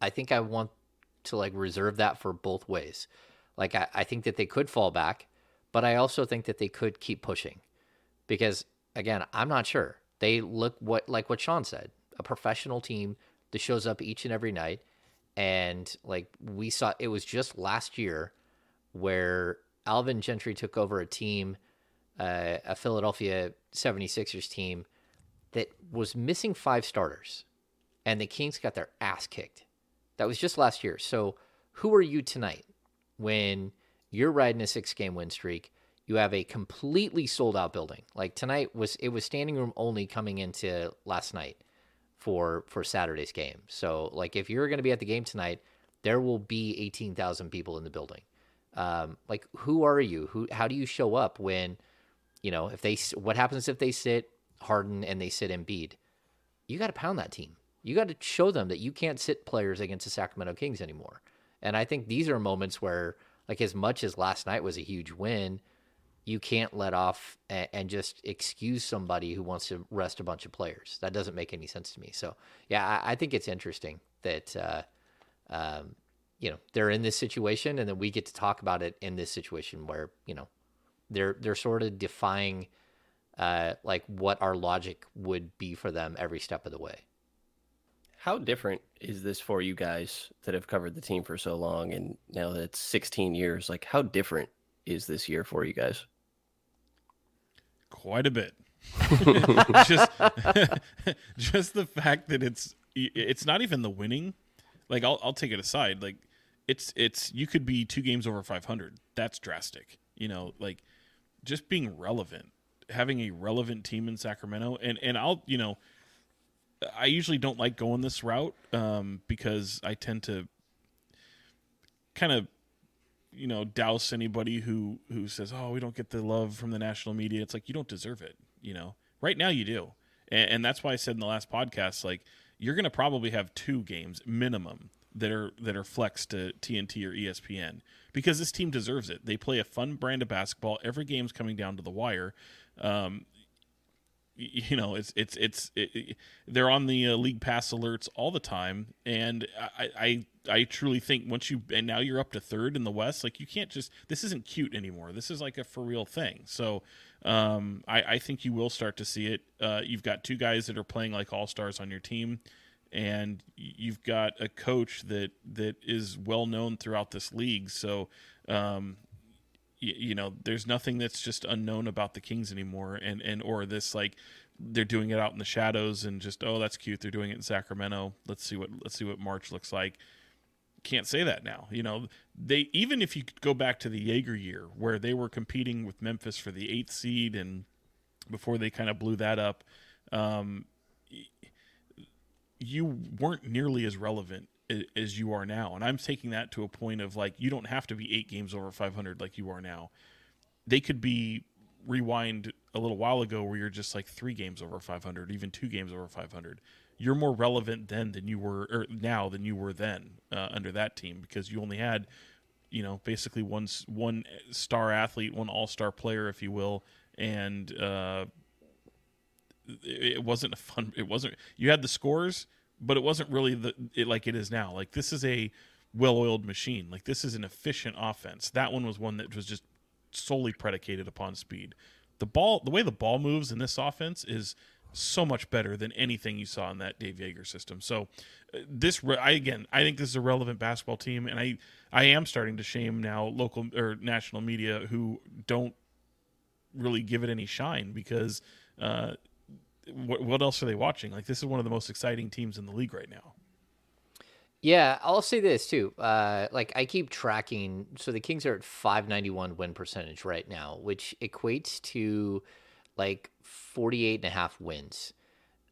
I think I want to like reserve that for both ways. Like I think that they could fall back, but I also think that they could keep pushing because, again, I'm not sure. They look what Sean said, a professional team that shows up each and every night. And like we saw, it was just last year where Alvin Gentry took over a team, a Philadelphia 76ers team that was missing 5 starters, and the Kings got their ass kicked. That was just last year. So who are you tonight when you're riding a 6-game win streak? You have a completely sold out building. Like tonight it was standing room only coming into last night for Saturday's game. So like if you're going to be at the game tonight, there will be 18,000 people in the building. Like who are you? How do you show up when, you know, what happens if they sit Harden and they sit Embiid? You got to pound that team. You got to show them that you can't sit players against the Sacramento Kings anymore. And I think these are moments where, like, as much as last night was a huge win, you can't let off and just excuse somebody who wants to rest a bunch of players. That doesn't make any sense to me. So, yeah, I think it's interesting that, you know, they're in this situation and then we get to talk about it in this situation where, you know, they're sort of defying, like, what our logic would be for them every step of the way. How different is this for you guys that have covered the team for so long and now that it's 16 years? Like, how different is this year for you guys? Quite a bit. just the fact that it's not even the winning. Like I'll take it aside. Like it's you could be 2 games over 500. That's drastic. You know, like just being relevant, having a relevant team in Sacramento, and I'll, you know, I usually don't like going this route because I tend to kind of, you know, douse anybody who says, oh, we don't get the love from the national media. It's like, you don't deserve it. You know, right now you do. And that's why I said in the last podcast, like, you're going to probably have 2 games minimum that are flexed to TNT or ESPN because this team deserves it. They play a fun brand of basketball. Every game's coming down to the wire. You know, they're on the league pass alerts all the time. And I truly think and now you're up to 3rd in the West, like you can't just, this isn't cute anymore. This is like a for real thing. So I think you will start to see it. You've got 2 guys that are playing like all-stars on your team, and you've got a coach that is well known throughout this league. So, you know, there's nothing that's just unknown about the Kings anymore, and or this, like, they're doing it out in the shadows and just, oh, that's cute, they're doing it in Sacramento, let's see what March looks like. Can't say that now. You know, they, even if you go back to the Joerger year where they were competing with Memphis for the 8th seed and before they kind of blew that up, you weren't nearly as relevant as you are now. And I'm taking that to a point of, like, you don't have to be 8 games over 500 like you are now. They could be, rewind a little while ago, where you're just like 3 games over 500, even 2 games over 500. You're more relevant then than you were, or now than you were then, under that team, because you only had, you know, basically one star athlete, one all-star player, if you will. And you had the scores, but it wasn't really like it is now. Like, this is a well-oiled machine. Like, this is an efficient offense. That one was one that was just solely predicated upon speed. The way the ball moves in this offense is so much better than anything you saw in that Dave Joerger system. So I think this is a relevant basketball team, and I am starting to shame now local or national media who don't really give it any shine because what else are they watching? Like, this is one of the most exciting teams in the league right now. Yeah, I'll say this too. Like, I keep tracking. So the Kings are at 591 win percentage right now, which equates to like 48.5 wins.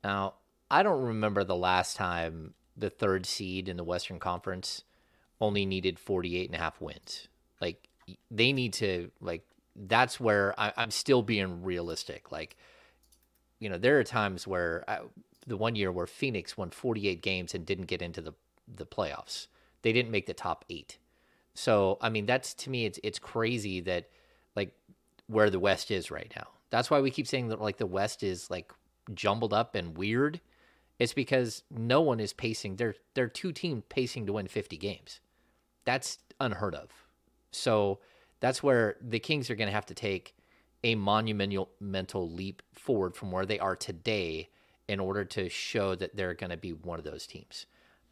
Now, I don't remember the last time the third seed in the Western Conference only needed 48.5 wins. Like, they need to, like, that's where I'm still being realistic. Like, you know, there are times where the one year where Phoenix won 48 games and didn't get into the playoffs. They didn't make the top 8. So, I mean, that's, to me, it's crazy that, like, where the West is right now. That's why we keep saying that, like, the West is, like, jumbled up and weird. It's because no one is pacing. They're two team pacing to win 50 games. That's unheard of. So that's where the Kings are going to have to take a monumental leap forward from where they are today in order to show that they're going to be one of those teams.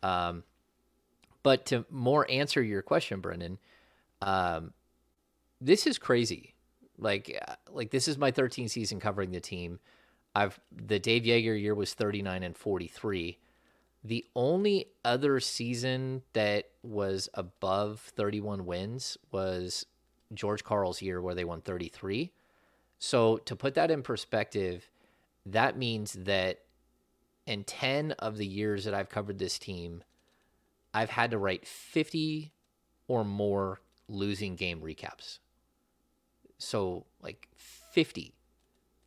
But to more answer your question, Brenden, this is crazy. Like this is my 13th season covering the team. The Dave Joerger year was 39-43. The only other season that was above 31 wins was George Karl's year where they won 33. So to put that in perspective, that means that in 10 of the years that I've covered this team, I've had to write 50 or more losing game recaps. So, like, 50.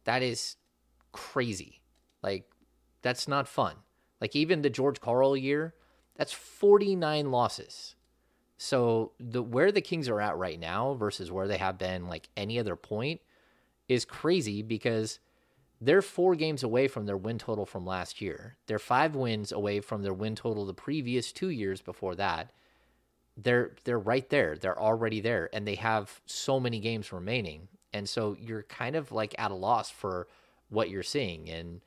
That is crazy. Like, that's not fun. Like, even the George Karl year, that's 49 losses. So where the Kings are at right now versus where they have been, like, any other point is crazy because they're 4 games away from their win total from last year. They're 5 wins away from their win total the previous 2 years before that. They're right there. They're already there, and they have so many games remaining. And so you're kind of, like, at a loss for what you're seeing. And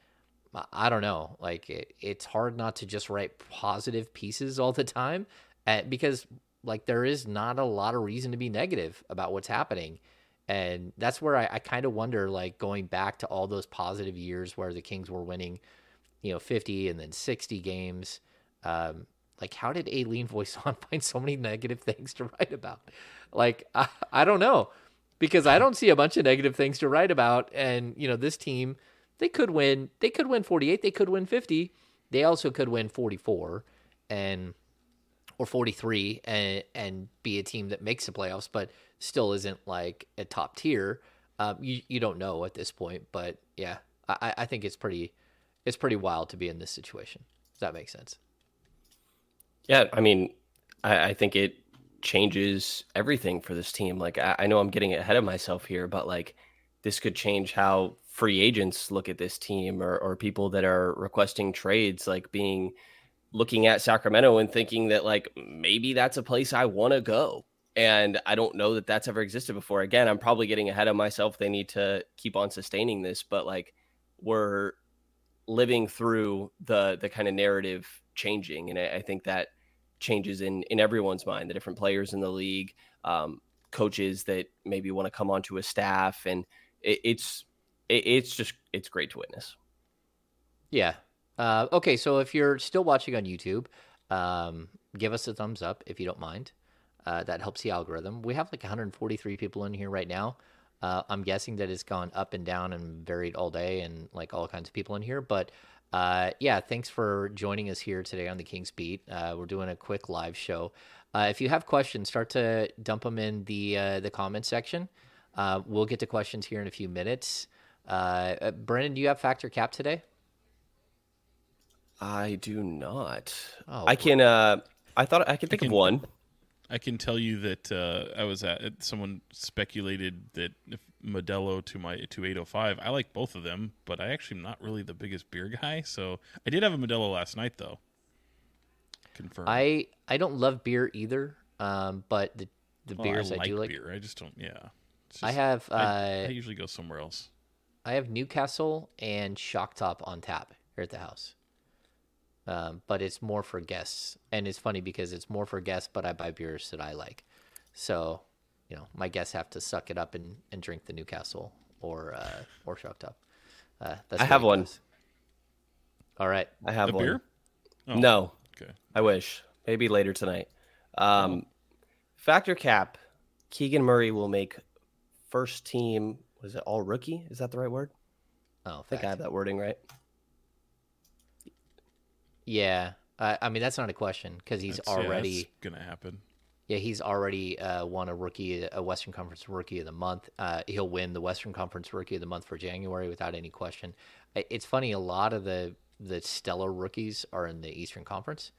I don't know, like, it's hard not to just write positive pieces all the time because, like, there is not a lot of reason to be negative about what's happening. And that's where I kind of wonder, like, going back to all those positive years where the Kings were winning, you know, 50 and then 60 games. Like, how did Aileen Voisin find so many negative things to write about? Like, I don't know, because I don't see a bunch of negative things to write about. And, you know, this team, they could win 48, they could win 50. They also could win 44 or 43 and be a team that makes the playoffs, but still isn't, like, a top tier. You don't know at this point, but yeah, I think it's pretty wild to be in this situation. Does that make sense? Yeah, I mean, I think it changes everything for this team. Like, I know I'm getting ahead of myself here, but, like, this could change how free agents look at this team or people that are requesting trades, like, looking at Sacramento and thinking that, like, maybe that's a place I want to go. And I don't know that that's ever existed before. Again, I'm probably getting ahead of myself. They need to keep on sustaining this, but, like, we're living through the kind of narrative changing. And I think that changes in everyone's mind, the different players in the league, coaches that maybe want to come onto a staff. And it's great to witness. Yeah. Okay. So if you're still watching on YouTube, give us a thumbs up if you don't mind. That helps the algorithm. We have, like, 143 people in here right now. I'm guessing that it's gone up and down and varied all day and, like, all kinds of people in here. But yeah, thanks for joining us here today on the Kings Beat. We're doing a quick live show. If you have questions, start to dump them in the comment section. We'll get to questions here in a few minutes. Brenden, do you have Factor Cap today? I do not. Oh, I can. I thought I could think of one. I can tell you that I was at. Someone speculated that if Modelo to 805. I like both of them, but I actually am not really the biggest beer guy. So I did have a Modelo last night, though. Confirmed. I don't love beer either, but the beers I do like. Beer. I just don't. Yeah. Just, I have. I usually go somewhere else. I have Newcastle and Shock Top on tap here at the house. But it's more for guests, and it's funny because it's more for guests, but I buy beers that I like. So, you know, my guests have to suck it up and drink the Newcastle or Shock Top. I have one. All right. I have the one. Beer? Oh. No. Okay. I wish. Maybe later tonight. Factor cap. Keegan Murray will make first team. Was it all rookie? Is that the right word? Oh, I think I have that wording right. Yeah. I mean, that's not a question because he's already going to happen. Yeah, he's already won a Western Conference Rookie of the Month. He'll win the Western Conference Rookie of the Month for January without any question. It's funny, a lot of the stellar rookies are in the Eastern Conference,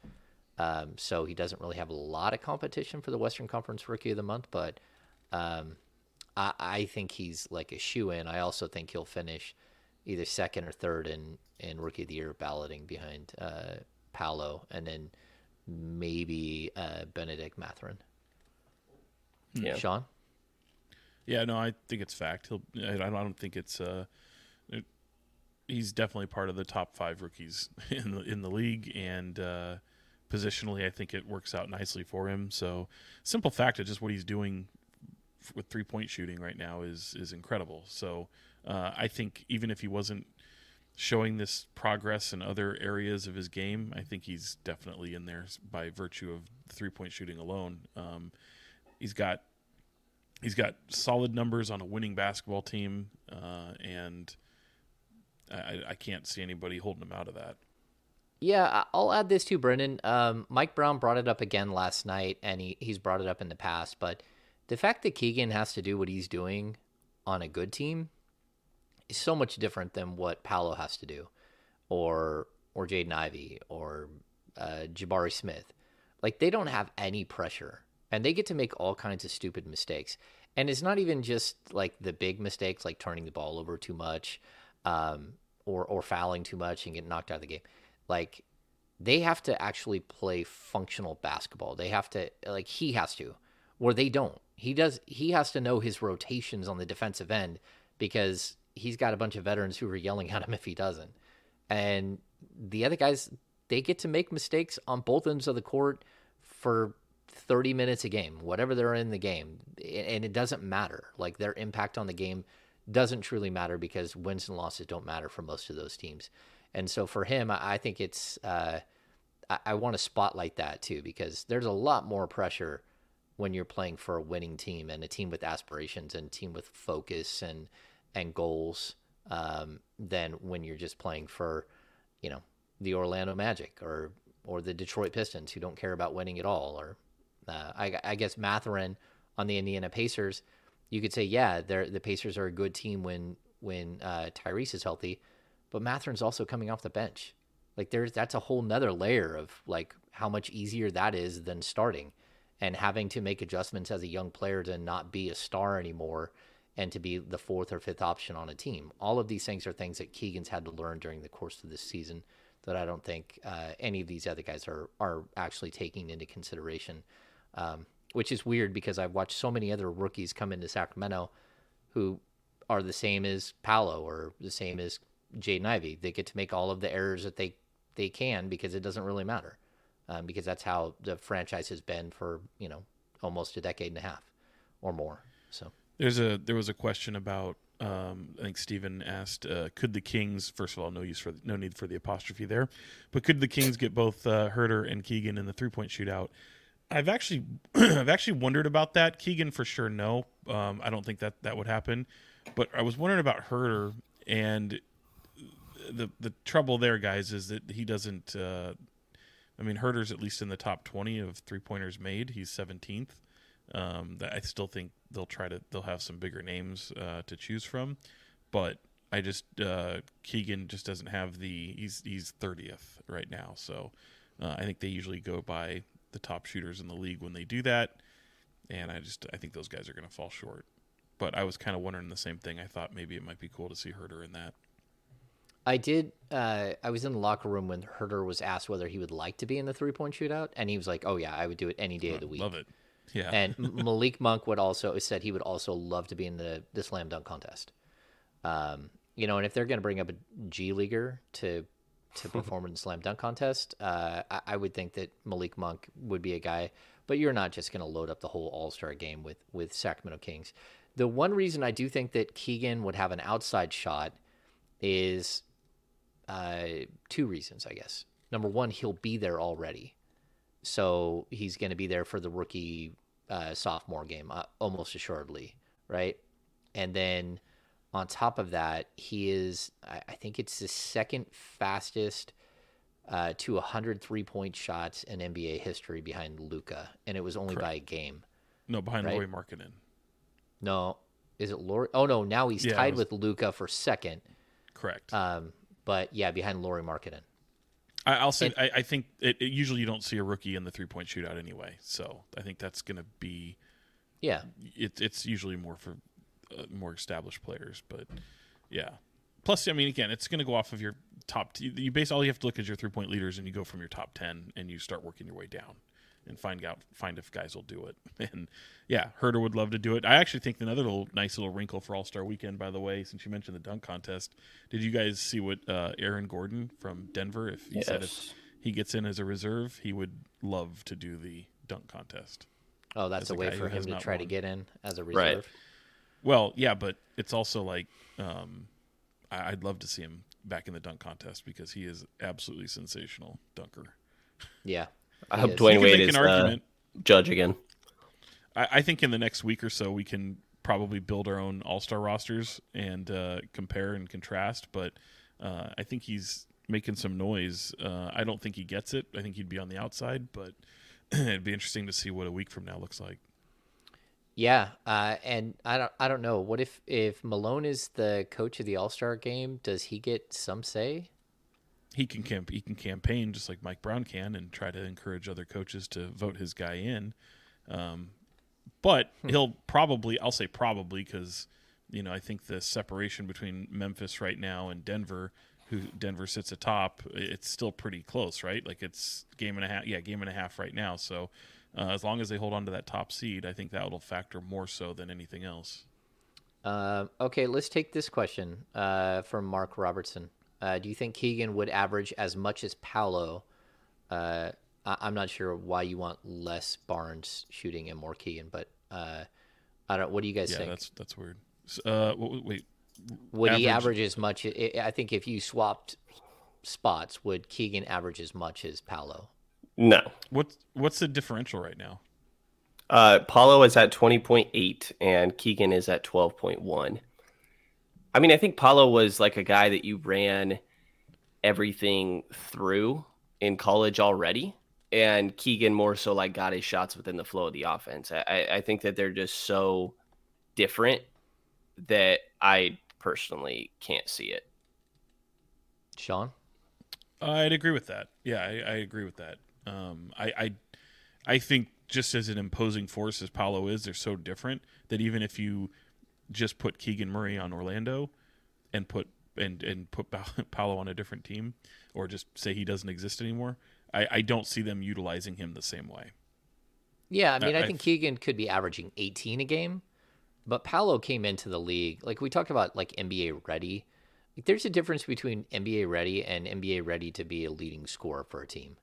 so he doesn't really have a lot of competition for the Western Conference Rookie of the Month, but I think he's like a shoe-in. I also think he'll finish either second or third in Rookie of the Year balloting behind Paolo, and then maybe Benedict Mathurin. Yeah. Sean? Yeah, no, I think it's fact. I don't think it's he's definitely part of the top five rookies in the league, and positionally I think it works out nicely for him. So simple fact of just what he's doing with three-point shooting right now is incredible. So I think even if he wasn't showing this progress in other areas of his game, I think he's definitely in there by virtue of three-point shooting alone. He's got solid numbers on a winning basketball team, and I can't see anybody holding him out of that. Yeah, I'll add this too, Brenden. Mike Brown brought it up again last night, and he's brought it up in the past, but the fact that Keegan has to do what he's doing on a good team is so much different than what Paolo has to do, or Jaden Ivey, or Jabari Smith. Like, they don't have any pressure, and they get to make all kinds of stupid mistakes. And it's not even just like the big mistakes, like turning the ball over too much, or fouling too much and getting knocked out of the game. Like, they have to actually play functional basketball. They have to, like, he has to, or they don't. He has to know his rotations on the defensive end, because he's got a bunch of veterans who are yelling at him if he doesn't. And the other guys, they get to make mistakes on both ends of the court for 30 minutes a game, whatever they're in the game. And it doesn't matter. Like, their impact on the game doesn't truly matter, because wins and losses don't matter for most of those teams. And so for him, I think it's, I want to spotlight that too, because there's a lot more pressure when you're playing for a winning team, and a team with aspirations, and a team with focus and goals, than when you're just playing for, you know, the Orlando Magic or the Detroit Pistons, who don't care about winning at all. Or I guess Mathurin on the Indiana Pacers, you could say, yeah, the Pacers are a good team when Tyrese is healthy, but Mathurin's also coming off the bench. Like, that's a whole nother layer of like how much easier that is than starting and having to make adjustments as a young player to not be a star anymore, and to be the fourth or fifth option on a team. All of these things are things that Keegan's had to learn during the course of this season that I don't think any of these other guys are actually taking into consideration, which is weird, because I've watched so many other rookies come into Sacramento who are the same as Paolo or the same as Jaden Ivey. They get to make all of the errors that they can, because it doesn't really matter, because that's how the franchise has been for, you know, almost a decade and a half or more. So There was a question about, I think Steven asked, could the Kings, first of all, no need for the apostrophe there, but could the Kings get both Huerter and Keegan in the three-point shootout? I've actually wondered about that. Keegan for sure, no. I don't think that would happen. But I was wondering about Huerter, and the trouble there, guys, is that he doesn't Huerter's at least in the top 20 of three-pointers made. He's 17th. I still think they'll have some bigger names to choose from, but I just Keegan just doesn't have he's 30th right now, so I think they usually go by the top shooters in the league when they do that, and I think those guys are going to fall short. But I was kind of wondering the same thing. I thought maybe it might be cool to see Huerter in that. I did. I was in the locker room when Huerter was asked whether he would like to be in the three-point shootout, and he was like, "Oh yeah, I would do it any day of the week." Love it. Yeah. And Malik Monk said he would also love to be in the slam dunk contest. You know, and if they're going to bring up a G leaguer to perform in the slam dunk contest, I would think that Malik Monk would be a guy. But you're not just going to load up the whole All-Star game with Sacramento Kings. The one reason I do think that Keegan would have an outside shot is Two reasons, I guess. Number one, he'll be there already. So he's going to be there for the rookie sophomore game, almost assuredly, right? And then on top of that, he is, I think it's the second fastest to 100 3-point shots in NBA history behind Luka. And it was only by a game. No, behind Lauri Markkanen. No. Is it Lauri? Oh, no. Now he's tied with Luka for second. Correct. But yeah, behind Lauri Markkanen. I'll say, I think it usually you don't see a rookie in the 3-point shootout anyway. So I think that's going to be, it's usually more for more established players, but yeah. Plus, I mean, again, it's going to go off of your top. You base all you have to look at your 3-point leaders, and you go from your top 10, and you start working your way down, and find if guys will do it. And yeah, Huerter would love to do it. I actually think another nice little wrinkle for All-Star Weekend, by the way, since you mentioned the dunk contest. Did you guys see what Aaron Gordon from Denver? If he said if he gets in as a reserve, he would love to do the dunk contest. Oh, that's a way for him to try to get in as a reserve. Right. Well, yeah, but it's also like I'd love to see him back in the dunk contest because he is absolutely sensational dunker. Yeah. I hope Dwayne Wade is judge again. I think in the next week or so we can probably build our own all-star rosters and compare and contrast, but I think he's making some noise. I don't think he gets it. I think he'd be on the outside, but it'd be interesting to see what a week from now looks like. Yeah, and I don't know. What if Malone is the coach of the All-Star game? Does he get some say? He can campaign just like Mike Brown can, and try to encourage other coaches to vote his guy in. But he'll probably, I'll say probably, because I think the separation between Memphis right now and Denver, who Denver sits atop, it's still pretty close, right? Like it's game and a half right now, so. As long as they hold on to that top seed, I think that will factor more so than anything else. Okay, let's take this question from Mark Robertson. Do you think Keegan would average as much as Paolo? I'm not sure why you want less Barnes shooting and more Keegan, but I don't. What do you guys think? Yeah, that's weird. Wait. Would he average as much? I think if you swapped spots, would Keegan average as much as Paolo? No. What's the differential right now? Paolo is at 20.8 and Keegan is at 12.1. I mean, I think Paolo was like a guy that you ran everything through in college already, and Keegan more so like got his shots within the flow of the offense. I think that they're just so different that I personally can't see it. Sean? I'd agree with that. Yeah, I agree with that. I think just as an imposing force as Paolo is, they're so different that even if you just put Keegan Murray on Orlando and put Paolo on a different team, or just say he doesn't exist anymore, I don't see them utilizing him the same way. Yeah, I mean, I think Keegan could be averaging 18 a game, but Paolo came into the league, like we talked about, like NBA ready. Like, there's a difference between NBA ready and NBA ready to be a leading scorer for a team.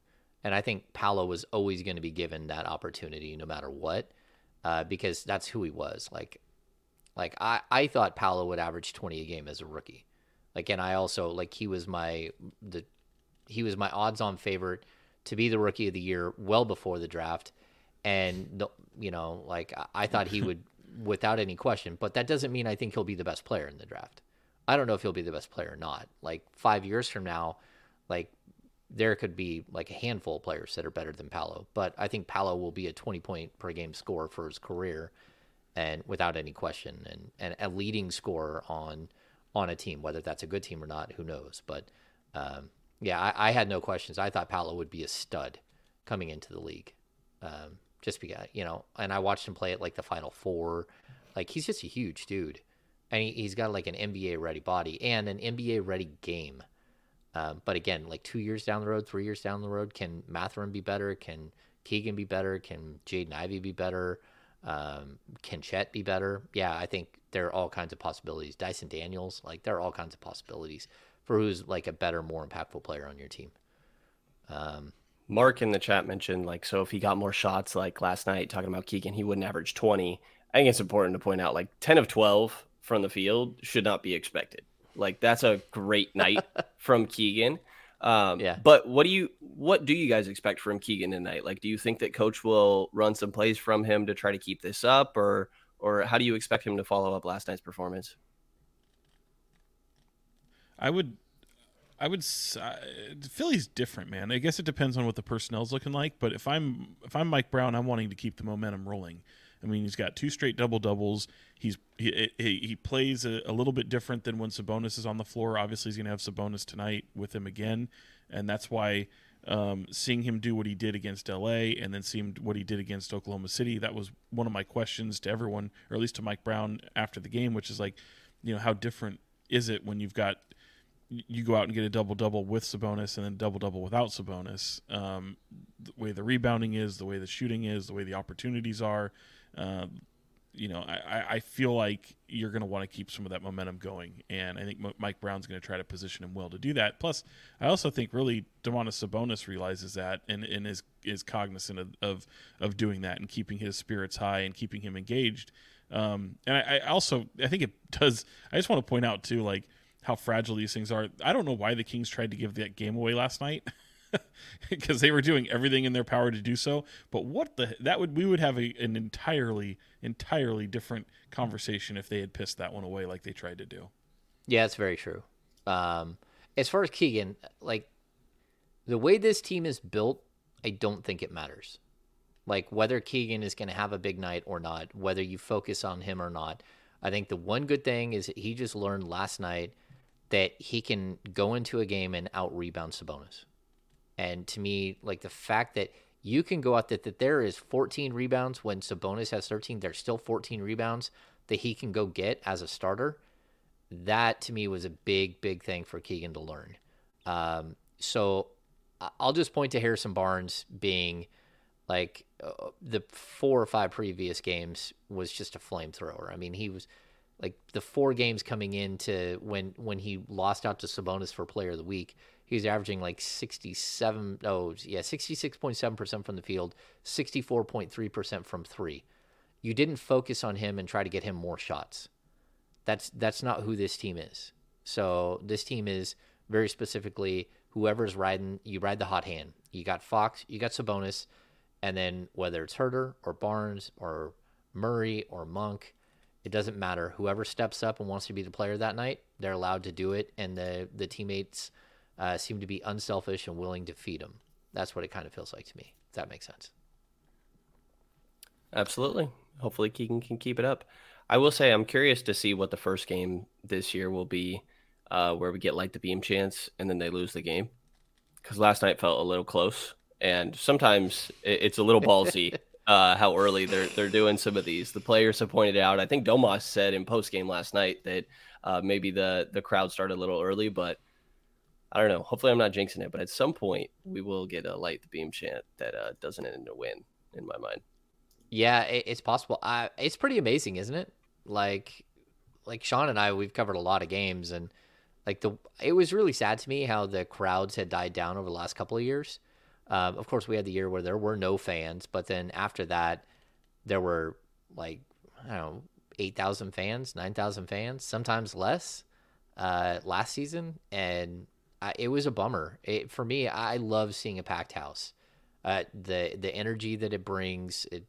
And I think Paolo was always going to be given that opportunity no matter what, because that's who he was. Like I thought Paolo would average 20 a game as a rookie. Like, and I also like he was my odds-on favorite to be the rookie of the year well before the draft, and I thought he would without any question. But that doesn't mean I think he'll be the best player in the draft. I don't know if he'll be the best player or not. Like 5 years from now, like there could be like a handful of players that are better than Paolo, but I think Paolo will be a 20 point per game scorer for his career, and without any question, and a leading scorer on a team, whether that's a good team or not, who knows? But I had no questions. I thought Paolo would be a stud coming into the league, just because and I watched him play at like the Final Four. Like he's just a huge dude. And he's got like an NBA-ready body and an NBA-ready game. But again, like 2 years down the road, 3 years down the road, can Mathurin be better? Can Keegan be better? Can Jaden Ivey be better? Can Chet be better? Yeah, I think there are all kinds of possibilities. Dyson Daniels, like there are all kinds of possibilities for who's like a better, more impactful player on your team. Mark in the chat mentioned like, so if he got more shots like last night talking about Keegan, he wouldn't average 20. I think it's important to point out like 10 of 12 from the field should not be expected. Like, that's a great night from Keegan. But what do you guys expect from Keegan tonight? Like, do you think that coach will run some plays from him to try to keep this up, or how do you expect him to follow up last night's performance? I would Philly's different, man. I guess it depends on what the personnel's looking like, but if I'm Mike Brown, I'm wanting to keep the momentum rolling. I mean, he's got 2 straight double-doubles. He plays a little bit different than when Sabonis is on the floor. Obviously, he's going to have Sabonis tonight with him again, and that's why seeing him do what he did against L.A. and then seeing what he did against Oklahoma City, that was one of my questions to everyone, or at least to Mike Brown after the game, which is like, you know, how different is it when you go out and get a double-double with Sabonis and then double-double without Sabonis? The way the rebounding is, the way the shooting is, the way the opportunities are, I feel like you're going to want to keep some of that momentum going, and I think Mike Brown's going to try to position him well to do that. Plus, I also think really Domantas Sabonis realizes that and is cognizant of doing that and keeping his spirits high and keeping him engaged. And I think it does. I just want to point out too, like, how fragile these things are. I don't know why the Kings tried to give that game away last night, because they were doing everything in their power to do so. But we would have an entirely different conversation if they had pissed that one away like they tried to do. Yeah, that's very true. As far as Keegan, like, the way this team is built, I don't think it matters. Like, whether Keegan is going to have a big night or not, whether you focus on him or not, I think the one good thing is that he just learned last night that he can go into a game and out-rebound Sabonis. And to me, like, the fact that you can go out that there is 14 rebounds when Sabonis has 13, there's still 14 rebounds that he can go get as a starter. That to me was a big, big thing for Keegan to learn. So I'll just point to Harrison Barnes being like the 4 or 5 previous games was just a flamethrower. I mean, he was like the 4 games coming into when he lost out to Sabonis for player of the week, he was averaging like 66.7% from the field, 64.3% from 3. You didn't focus on him and try to get him more shots. That's not who this team is. So this team is very specifically whoever's riding, you ride the hot hand. You got Fox, you got Sabonis, and then whether it's Huerter or Barnes or Murray or Monk, it doesn't matter. Whoever steps up and wants to be the player that night, they're allowed to do it, and the teammates seem to be unselfish and willing to feed them. That's what it kind of feels like to me, if that makes sense. Absolutely. Hopefully Keegan can keep it up. I will say I'm curious to see what the first game this year will be, where we get like the beam chance and then they lose the game, because last night felt a little close, and sometimes it's a little ballsy how early they're doing some of these. The players have pointed out, I think Domas said in postgame last night that maybe the crowd started a little early, but I don't know. Hopefully I'm not jinxing it, but at some point we will get a light the beam chant that doesn't end in a win in my mind. Yeah, it's possible. It's pretty amazing, isn't it? Like Sean and I, we've covered a lot of games, and like it was really sad to me how the crowds had died down over the last couple of years. Of course, we had the year where there were no fans, but then after that, there were like, I don't know, 8,000 fans, 9,000 fans, sometimes less last season. And it was a bummer. For me, I love seeing a packed house. The energy that it brings, it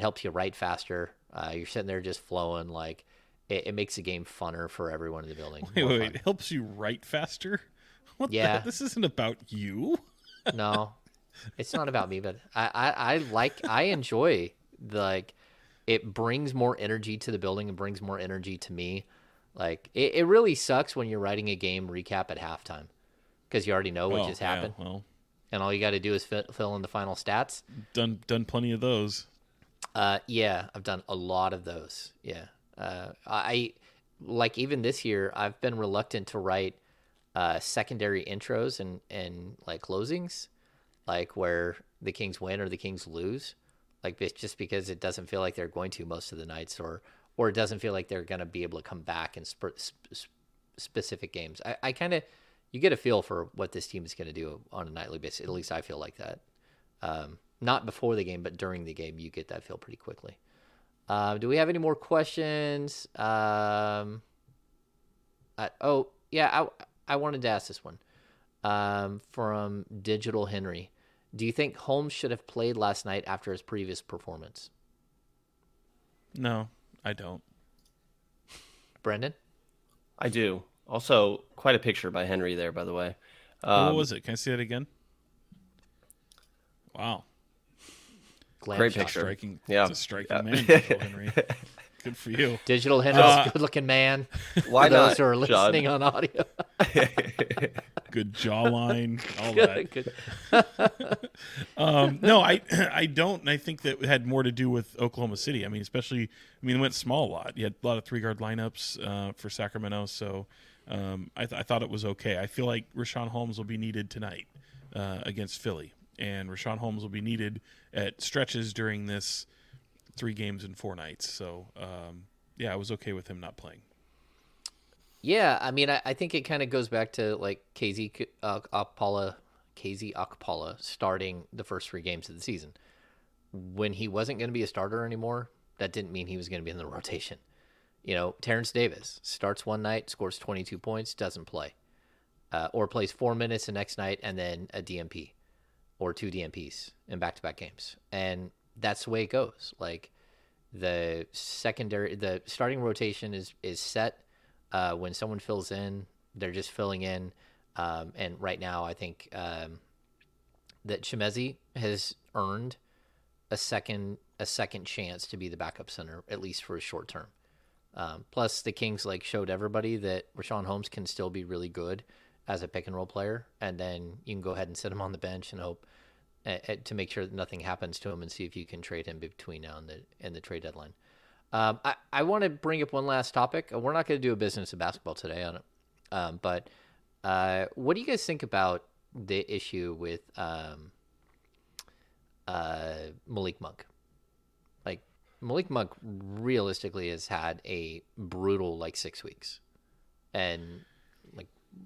helps you write faster. You're sitting there just flowing. Like, it makes the game funner for everyone in the building. Wait. It helps you write faster? What? Yeah. This isn't about you. No, it's not about me, but I enjoy it brings more energy to the building and brings more energy to me. Like, it really sucks when you're writing a game recap at halftime, because you already know what just happened, and all you got to do is fill in the final stats. Done plenty of those. Yeah, I've done a lot of those. Yeah, I like, even this year I've been reluctant to write secondary intros and like closings, like where the Kings win or the Kings lose, like it's just because it doesn't feel like they're going to most of the nights, or it doesn't feel like they're going to be able to come back in specific games. I kind of, you get a feel for what this team is going to do on a nightly basis. At least I feel like that. Not before the game, but during the game, you get that feel pretty quickly. Do we have any more questions? I wanted to ask this one from Digital Henry. Do you think Holmes should have played last night after his previous performance? No, I don't. Brenden? I do. Also, quite a picture by Henry there, by the way. What was it? Can I see that again? Wow. Great picture. Striking. Yeah. It's a striking man, Digital Henry. Good for you. Digital Henry's a good-looking man. Why not, those who are listening on audio. Good jawline, all that. No, I don't. And I think that it had more to do with Oklahoma City. I mean, especially, it went small a lot. You had a lot of three-guard lineups for Sacramento, so I thought it was okay. I feel like Rashawn Holmes will be needed tonight against Philly, and Rashawn Holmes will be needed at stretches during this 3 games and 4 nights. So, I was okay with him not playing. Yeah, I mean, I think it kind of goes back to like Casey Akpala starting the first 3 games of the season. When he wasn't going to be a starter anymore, that didn't mean he was going to be in the rotation. Terrence Davis starts one night, scores 22 points, doesn't play. Or plays 4 minutes the next night and then a DNP or 2 DNPs in back-to-back games. And that's the way it goes. Like the starting rotation is set. When someone fills in, they're just filling in. And right now, I think that Chimezie has earned a second chance to be the backup center, at least for a short term. Plus, the Kings showed everybody that Rashawn Holmes can still be really good as a pick and roll player, and then you can go ahead and sit him on the bench and hope to make sure that nothing happens to him and see if you can trade him between now and the trade deadline. I want to bring up one last topic. We're not going to do a business of basketball today on it. But what do you guys think about the issue with Malik Monk? Like Malik Monk realistically has had a brutal 6 weeks. And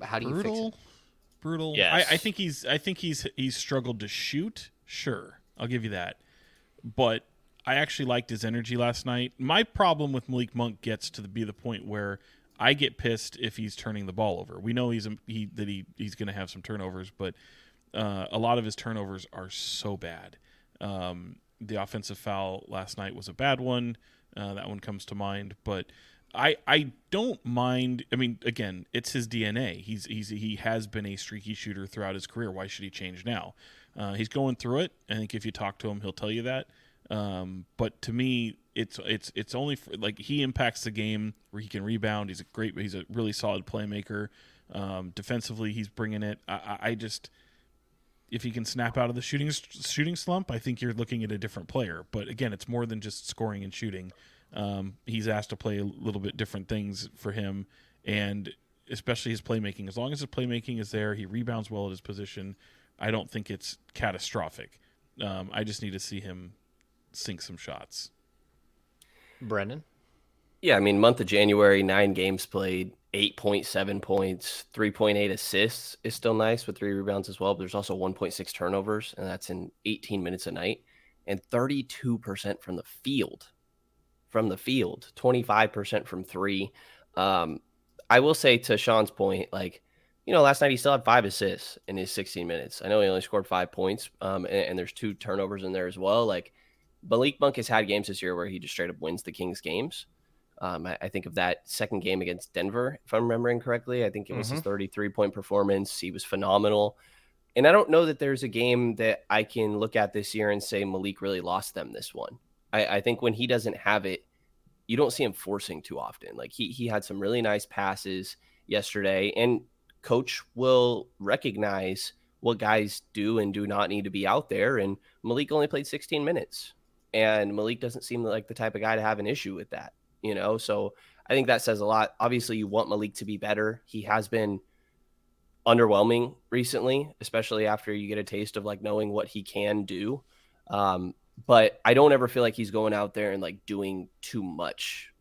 how do you fix it? Brutal. Yes. I think he's struggled to shoot. Sure, I'll give you that. But I actually liked his energy last night. My problem with Malik Monk gets to be the point where I get pissed if he's turning the ball over. We know he's going to have some turnovers, but a lot of his turnovers are so bad. The offensive foul last night was a bad one. That one comes to mind, but I don't mind. I mean, again, it's his DNA. He has been a streaky shooter throughout his career. Why should he change now? He's going through it. I think if you talk to him, he'll tell you that. But to me, it's only he impacts the game where he can rebound. He's a really solid playmaker. Defensively, he's bringing it. I just, if he can snap out of the shooting slump, I think you're looking at a different player. But again, it's more than just scoring and shooting. He's asked to play a little bit different things for him, and especially his playmaking. As long as his playmaking is there, he rebounds well at his position. I don't think it's catastrophic. I just need to see him sink some shots. Brenden? Yeah, I mean, month of January, 9 games played, 8.7 points, 3.8 assists is still nice with 3 rebounds as well, but there's also 1.6 turnovers, and that's in 18 minutes a night, and 32% from the field. 25% from 3. I will say, to Sean's point, last night he still had 5 assists in his 16 minutes. I know he only scored 5 points, and there's 2 turnovers in there as well. Malik Monk has had games this year where he just straight up wins the Kings games. I think of that second game against Denver, if I'm remembering correctly. I think it was his 33-point performance. He was phenomenal. And I don't know that there's a game that I can look at this year and say Malik really lost them this one. I think when he doesn't have it, you don't see him forcing too often. He had some really nice passes yesterday, and coach will recognize what guys do and do not need to be out there. And Malik only played 16 minutes, and Malik doesn't seem like the type of guy to have an issue with that, So I think that says a lot. Obviously, you want Malik to be better. He has been underwhelming recently, especially after you get a taste of knowing what he can do. But I don't ever feel like he's going out there and doing too much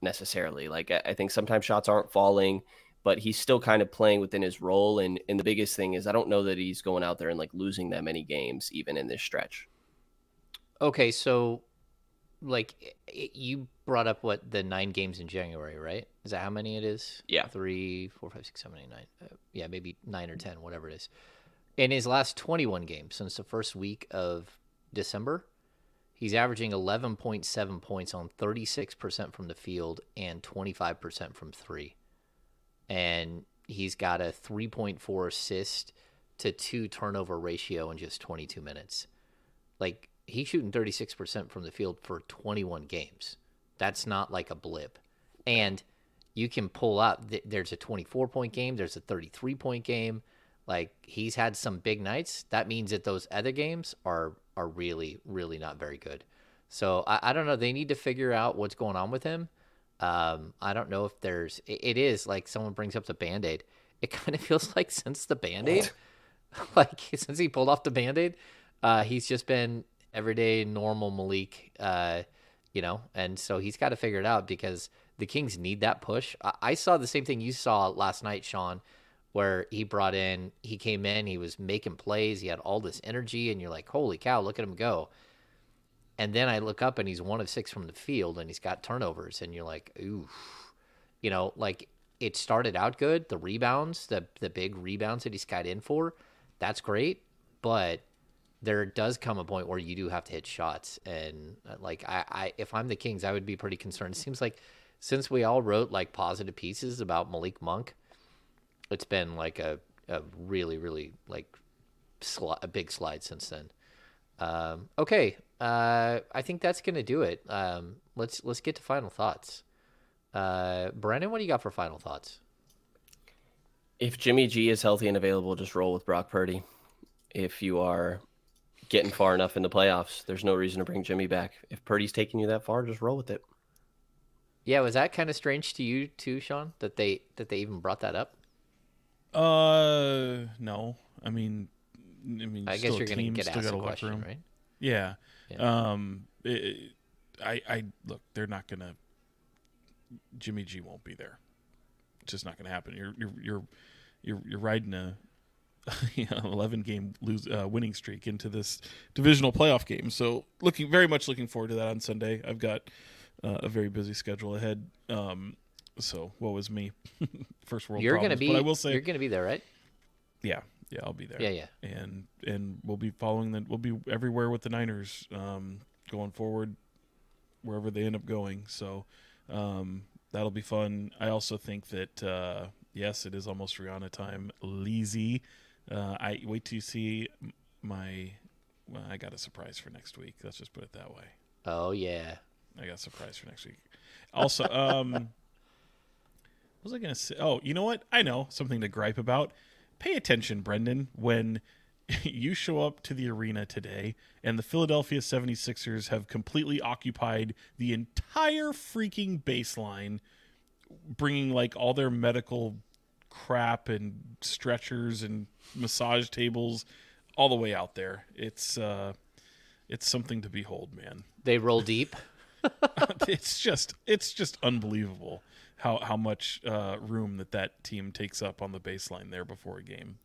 necessarily. I think sometimes shots aren't falling, but he's still kind of playing within his role. And the biggest thing is I don't know that he's going out there and losing that many games, even in this stretch. Okay. So like you brought up what the 9 games in January, right? Is that how many it is? Yeah. 3, 4, 5, 6, 7, 8, 9. Yeah, maybe 9 or 10, whatever it is. In his last 21 games since the first week of December, he's averaging 11.7 points on 36% from the field and 25% from 3. And he's got a 3.4 assist to 2 turnover ratio in just 22 minutes. Like, he's shooting 36% from the field for 21 games. That's not like a blip. And you can pull out, there's a 24-point game, there's a 33-point game. Like, he's had some big nights. That means that those other games are really, really not very good. So I don't know. They need to figure out what's going on with him. I don't know if there's, it is like someone brings up the Band-Aid. It kind of feels like since the Band-Aid, like since he pulled off the Band-Aid, he's just been everyday normal Malik, you know, and so he's got to figure it out because the Kings need that push. I saw the same thing you saw last night, Sean, where he came in, he was making plays, he had all this energy, and you're like, holy cow, look at him go. And then I look up and he's 1 of 6 from the field and he's got turnovers, and you're like, ooh, you know, like it started out good. The rebounds, the big rebounds that he's got in for, that's great, but there does come a point where you do have to hit shots. And like, if I'm the Kings, I would be pretty concerned. It seems like since we all wrote like positive pieces about Malik Monk, it's been like a really, really like a big slide since then. Okay. I think that's going to do it. Let's get to final thoughts. Brenden, what do you got for final thoughts? If Jimmy G is healthy and available, just roll with Brock Purdy. If you are getting far enough in the playoffs, there's no reason to bring Jimmy back. If Purdy's taking you that far, just roll with it. Yeah, was that kind of strange to you too, Sean, that they even brought that up? No. I mean, I guess you're going to get asked a question, right? Yeah. I look, they're not going to. Jimmy G won't be there. It's just not going to happen. You're riding a 11 game winning streak into this divisional playoff game. So very much looking forward to that on Sunday. I've got a very busy schedule ahead. So woe is me. First world problems. But I will say you're going to be there, right? Yeah, I'll be there. Yeah. And we'll be everywhere with the Niners going forward, wherever they end up going. So that'll be fun. I also think that yes, it is almost Rihanna time. Leezy. I wait till you see I got a surprise for next week. Let's just put it that way. Oh yeah. I got a surprise for next week. Also, what was I going to say? Oh, you know what? I know something to gripe about. Pay attention, Brenden, when you show up to the arena today and the Philadelphia 76ers have completely occupied the entire freaking baseline, bringing like all their medical crap and stretchers and massage tables all the way out there. It's something to behold, man. They roll deep. It's just unbelievable how much room that team takes up on the baseline there before a game.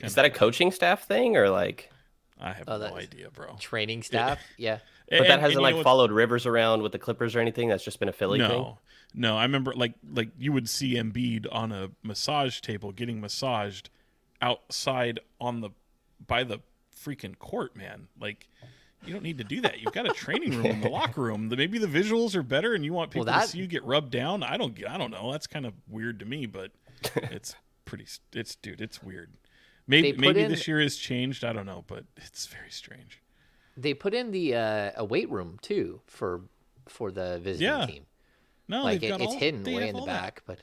Is that a coaching staff thing or like? I have no idea, bro. Training staff? Yeah. But that hasn't like followed Rivers around with the Clippers or anything. That's just been a Philly thing. No, I remember like you would see Embiid on a massage table getting massaged outside by the freaking court, man. Like, you don't need to do that. You've got a training room in the locker room. Maybe the visuals are better and you want people to see you get rubbed down. I don't know. That's kind of weird to me, but it's weird. Maybe this year has changed. I don't know, but it's very strange. They put in the a weight room too for the visiting team. No, like it's hidden way in the back, but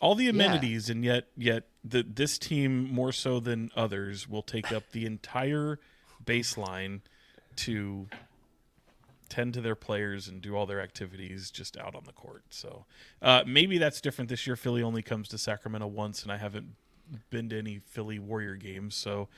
all the amenities, and yet this team more so than others will take up the entire baseline to tend to their players and do all their activities just out on the court. So maybe that's different this year. Philly only comes to Sacramento once, and I haven't been to any Philly Warrior games, so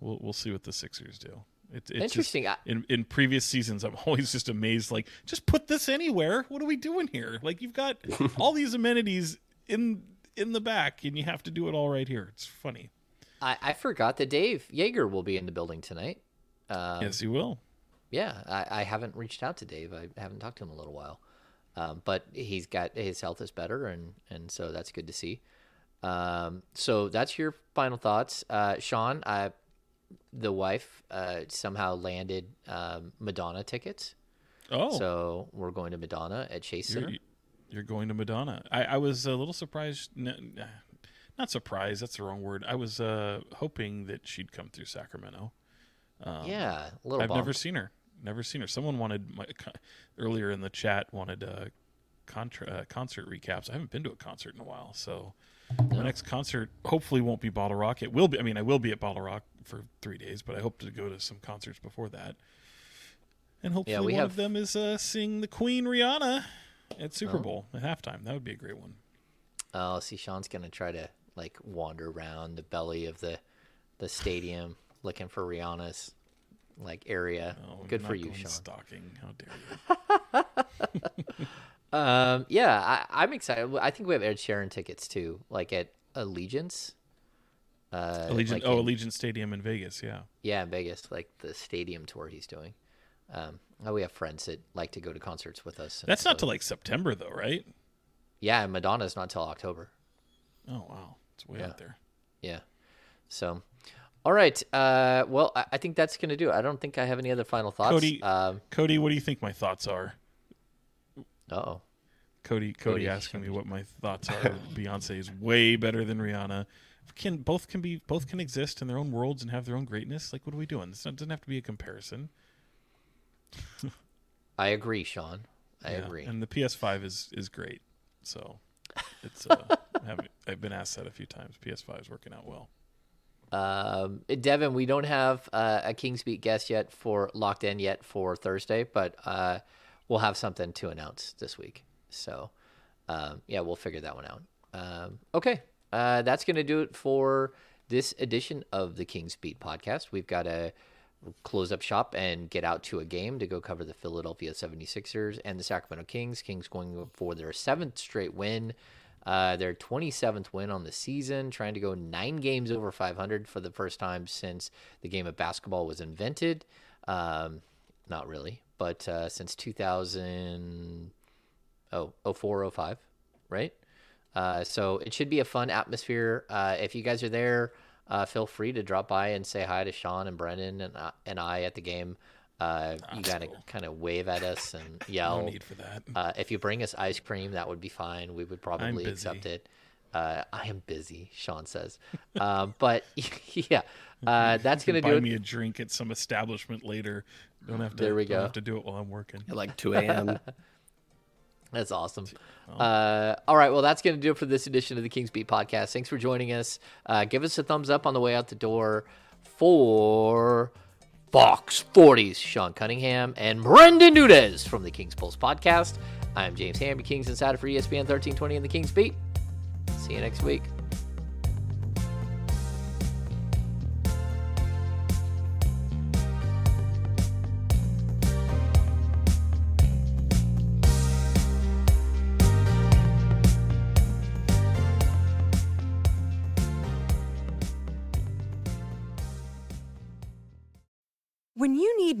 we'll see what the Sixers do. It's interesting. Just, in previous seasons, I'm always just amazed. Like, just put this anywhere. What are we doing here? Like, you've got all these amenities in the back, and you have to do it all right here. It's funny. I forgot that Dave Joerger will be in the building tonight. Yes, he will. Yeah, I haven't reached out to Dave. I haven't talked to him in a little while. But he's got, his health is better, and so that's good to see. So that's your final thoughts. Sean, the wife somehow landed Madonna tickets. Oh. So we're going to Madonna at Chase Center. You're going to Madonna. I was a little surprised. No, not surprised. That's the wrong word. I was hoping that she'd come through Sacramento. Yeah, a little. I've never seen her. Someone wanted earlier in the chat wanted concert recaps. I haven't been to a concert in a while, so my next concert hopefully won't be Bottle Rock. It will be. I mean, I will be at Bottle Rock for 3 days, but I hope to go to some concerts before that. And hopefully one of them is seeing the Queen Rihanna at Super Bowl at halftime. That would be a great one. Oh, see, Sean's gonna try to like wander around the belly of the stadium looking for Rihanna's like area. No, good for you, Sean. Stalking, how dare you? Yeah, I'm excited. I think we have Ed Sheeran tickets too, like at Allegiance. Allegiant Stadium in Vegas. Yeah, in Vegas, like the stadium tour he's doing. We have friends that like to go to concerts with us. That's not till like September though, right? Yeah, and Madonna's not till October. Oh wow, it's way out there. Yeah, so. All right. Well, I think that's going to do it. I don't think I have any other final thoughts. Cody, what do you think my thoughts are? Uh-oh. Cody asking me what my thoughts are. Beyonce is way better than Rihanna. Both can exist in their own worlds and have their own greatness. Like, what are we doing? This doesn't have to be a comparison. I agree, Sean. I agree. And the PS5 is great. So it's I've been asked that a few times. PS5 is working out well. Devin, we don't have a Kings Beat guest yet for Thursday, but we'll have something to announce this week. So we'll figure that one out. Okay. That's going to do it for this edition of the Kings Beat podcast. We've got to close up shop and get out to a game to go cover the Philadelphia 76ers and the Sacramento Kings. Kings going for their 7th straight win. Their 27th win on the season, trying to go 9 games over 500 for the first time since the game of basketball was invented. Not really, but since 2004-05, right? So it should be a fun atmosphere. If you guys are there, feel free to drop by and say hi to Sean and Brendan and I at the game. You gotta kind of wave at us and yell. No need for that. If you bring us ice cream, that would be fine. We would probably accept it. I am busy, Sean says. But yeah, that's gonna do it. Buy me a drink at some establishment later. Don't have to do it while I'm working. At like 2 a.m. That's awesome. All right, well, that's going to do it for this edition of the Kings Beat podcast. Thanks for joining us. Give us a thumbs up on the way out the door for Fox 40's Sean Cunningham and Brenden Nunes from the Kings Pulse podcast. I'm James Ham, Kings Insider for ESPN 1320 and the Kings Beat. See you next week. When you need